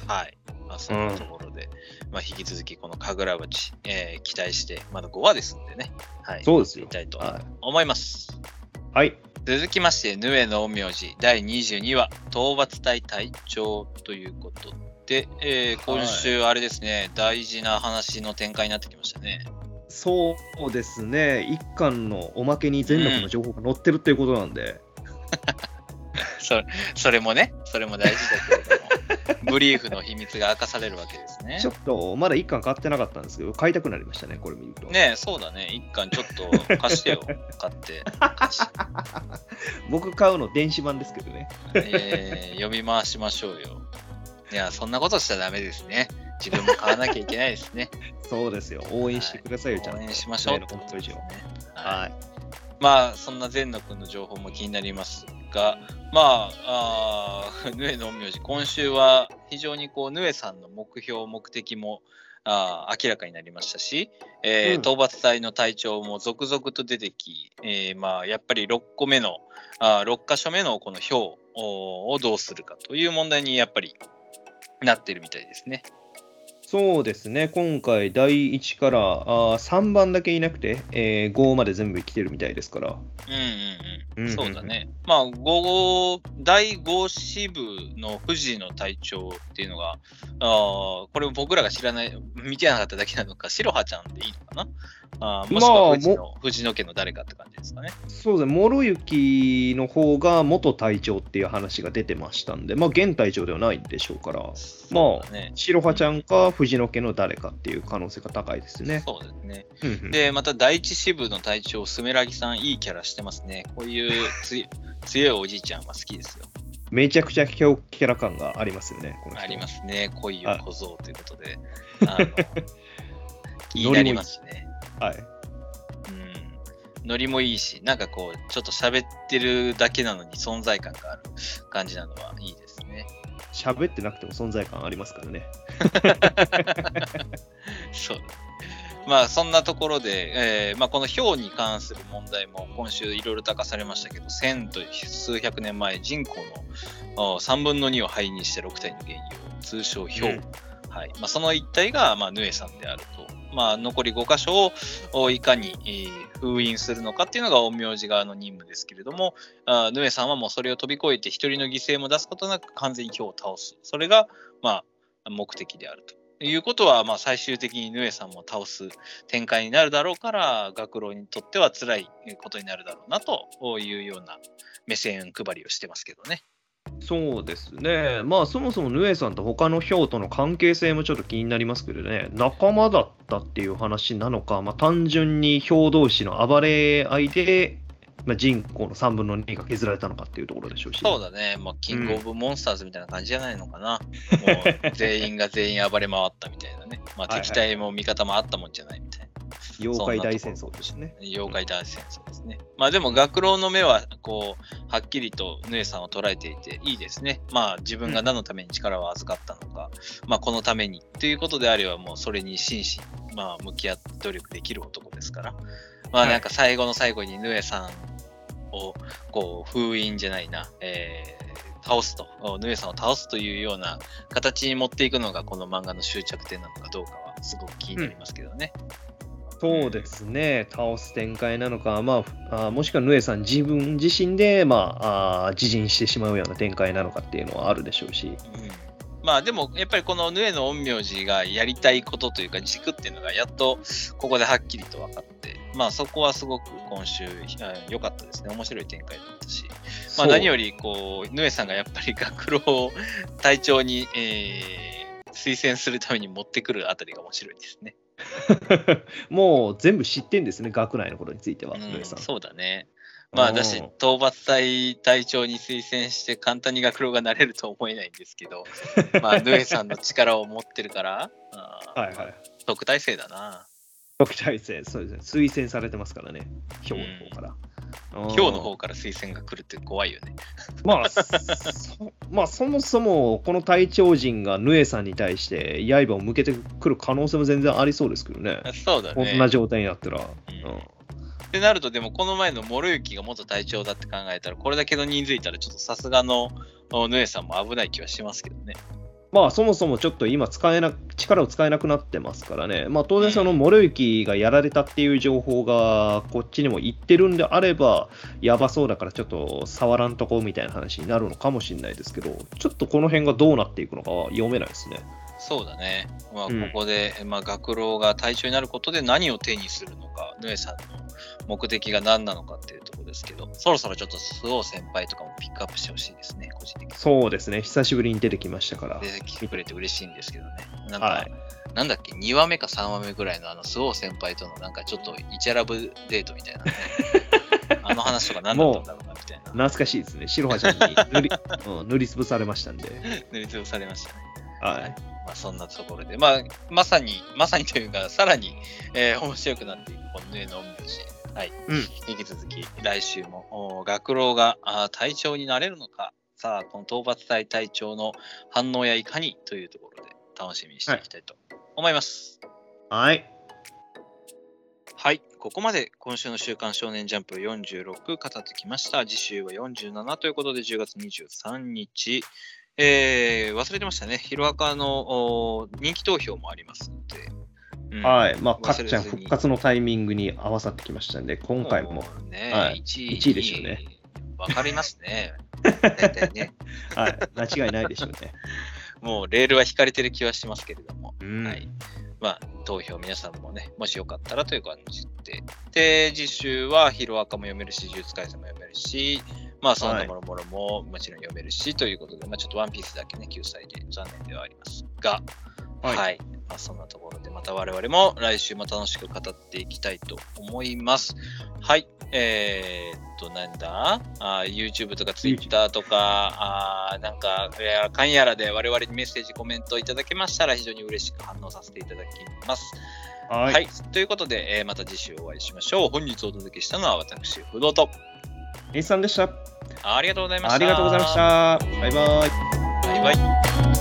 ら。はい、まあ、そんなところで、うん、まあ、引き続きこの神楽町、えー、期待して、まだごわですんでね、はい、そうですよ、見たいと思います。はい、続きまして、ヌエの陰陽師だいにじゅうにわ討伐隊隊長ということで、えー、今週あれですね、はい、大事な話の展開になってきましたね。そうですね、一巻のおまけに全力の情報が載ってるっていうことなんで、うん、そ, それもねそれも大事だけれどもブリーフの秘密が明かされるわけですね。ちょっとまだ一巻買ってなかったんですけど買いたくなりましたね、これ見るとね。そうだね、一巻ちょっと貸してよ買って僕買うの電子版ですけどね、えー、読み回しましょうよ。いや、そんなことしちゃダメですね。自分も買わなきゃいけないですね。そうですよ。応援してくださいよ、はい、ちゃんと応援しましょう。本当以上ね。はい。まあそんな善野くんの情報も気になりますが、まあヌエの陰陽師、今週は非常にこうヌエさんの目標目的もあ明らかになりましたし、えーうん、討伐隊の隊長も続々と出てき、えーまあ、やっぱりろっこめのあろっかしょめのこの兵をどうするかという問題にやっぱりなってるみたいですね。そうですね、今回だいいちからあさんばんだけいなくて、えー、ごまで全部来てるみたいですから。うんうんうん、そうだね、まあごだいご支部の藤野隊長っていうのがあこれ僕らが知らない見てなかっただけなのか、白羽ちゃんでいいのかな、あもしくは藤野、まあ、藤野家の誰かって感じですかね。そうですね、諸雪の方が元隊長っていう話が出てましたんで、まあ現隊長ではないんでしょうから、そうだね、まあ白羽ちゃんか、うん、藤野家の誰かっていう可能性が高いですね。そうですね、うんうん、でまた第一支部の隊長スメラギさん、いいキャラしてますね。こういうつ強いおじいちゃんは好きですよ。めちゃくちゃキャラ感がありますよね、この人ありますね。恋よ小僧ということであの気になりますしね。はい、ノリもいいし、なんかこうちょっと喋ってるだけなのに存在感がある感じなのはいいですね。喋ってなくても存在感ありますからね。そう。まあそんなところで、えーまあ、この氷に関する問題も今週いろいろ高されましたけど、千と数百年前人口のさんぶんのにを灰にしてろく体の原油、通称氷、うんはい、まあ、その一体がまあヌエさんであると。まあ、残りごかしょをいかに封印するのかっていうのが陰陽師側の任務ですけれども、ヌエさんはもうそれを飛び越えて一人の犠牲も出すことなく完全に氷を倒す、それがまあ目的であるということは、まあ最終的にヌエさんも倒す展開になるだろうから、学郎にとっては辛いことになるだろうなというような目線配りをしてますけどね。そうですね、まあそもそもヌエさんと他のヒョウとの関係性もちょっと気になりますけどね、仲間だったっていう話なのか、まあ、単純にヒョウ同士の暴れ合いで、まあ、人口のさんぶんのにが削られたのかっていうところでしょうし。そうだね、まあ、キングオブモンスターズみたいな感じじゃないのかな、うん、もう全員が全員暴れ回ったみたいなね、まあ、敵対も味方もあったもんじゃないみたいな、はいはい妖怪大戦争ですね。妖怪大戦争ですね。まあでも学郎の目はこうはっきりとヌエさんを捉えていていいですね。まあ自分が何のために力を預かったのか、うん、まあこのためにということであれば、もうそれに真摯にまあ向き合って努力できる男ですから、まあなんか最後の最後にヌエさんをこう封印じゃないな、えー、倒すとヌエさんを倒すというような形に持っていくのがこの漫画の終着点なのかどうかはすごく気になりますけどね。うんそうですね、倒す展開なのか、まあ、あもしくはヌエさん自分自身で、まあ、あ自陣してしまうような展開なのかっていうのはあるでしょうし、うん、まあでもやっぱりこのヌエの陰陽師がやりたいことというか軸っていうのがやっとここではっきりと分かって、まあ、そこはすごく今週良かったですね。面白い展開だったし、まあ、何よりこうヌエさんがやっぱり学郎を隊長に、えー、推薦するために持ってくるあたりが面白いですね。もう全部知ってんですね、学内のことについては、うん、さんそうだね、まあ、私討伐隊隊長に推薦して簡単に学郎がなれるとは思えないんですけどまあヌエさんの力を持ってるからあはい、はい、特待生だな。特待生、そうですね、推薦されてますからね、ヒョウの方から、うん、ヒョウの方から推薦が来るって怖いよね。まあそ、まあ、そもそもこの隊長陣がヌエさんに対して刃を向けてくる可能性も全然ありそうですけどね。そうだね、こんな状態になったら、うんうん、ってなると、でもこの前の諸雪が元隊長だって考えたら、これだけの人数いたらちょっとさすがのヌエさんも危ない気はしますけどね。まあそもそもちょっと今使えな力を使えなくなってますからね、まあ、当然そのモレウキがやられたっていう情報がこっちにも行ってるんであればやばそうだからちょっと触らんとこみたいな話になるのかもしれないですけど、ちょっとこの辺がどうなっていくのかは読めないですね。そうだね、まあ、ここで、うんまあ、学老が対象になることで何を手にするのか、ヌエさんの目的が何なのかっていうところですけど、そろそろちょっと周防先輩とかもピックアップしてほしいですね、個人的に。そうですね、久しぶりに出てきましたから出てきてくれて嬉しいんですけどね。なんか、はい、なんだっけにわめかさんわめぐらいのあの周防先輩とのなんかちょっとイチャラブデートみたいな、ね、あの話とか何だったんだろうなみたいな。懐かしいですね、白羽ちゃんに塗り、うん、塗りつぶされましたんで。塗りつぶされましたね、はい、はい。まあ、そんなところで、まあ、まさにまさにというかさらに、えー、面白くなっていくこのヌエの恩返し、はい、うん、引き続き来週も学老が隊長になれるのか、さあこの討伐隊隊長の反応やいかにというところで楽しみにしていきたいと思います。はいはい、ここまで今週の週刊少年ジャンプよんじゅうろく語ってきました。次週はよんじゅうななということでじゅうがつにじゅうさんにち、えー、忘れてましたね。ヒロアカの人気投票もありますので、うん、はい、まあかっちゃん復活のタイミングに合わさってきましたんで、今回も、ね、はい、いちい、いちいでしょうね。わかりますね。大体ね。はい、間違いないでしょうね。もうレールは引かれてる気はしますけれども、うん、はい、まあ、投票皆さんもね、もしよかったらという感じで、で次週はヒロアカも読めるし、呪術廻戦も読めるし。まあそんなもろもろももちろん読めるしということで、はい、まあ、ちょっとワンピースだけね救済で残念ではありますが、はい、はい、まあ、そんなところでまた我々も来週も楽しく語っていきたいと思います。はい、えー、っとなんだあ YouTube とか Twitter とかあなんかかんやらで我々にメッセージコメントいただけましたら非常に嬉しく反応させていただきます。はい、はい、ということで、えー、また次週お会いしましょう。本日お届けしたのは私不動とエイさんでした。ありがとうございました。ありがとうございました。バイバイ。バイバイ。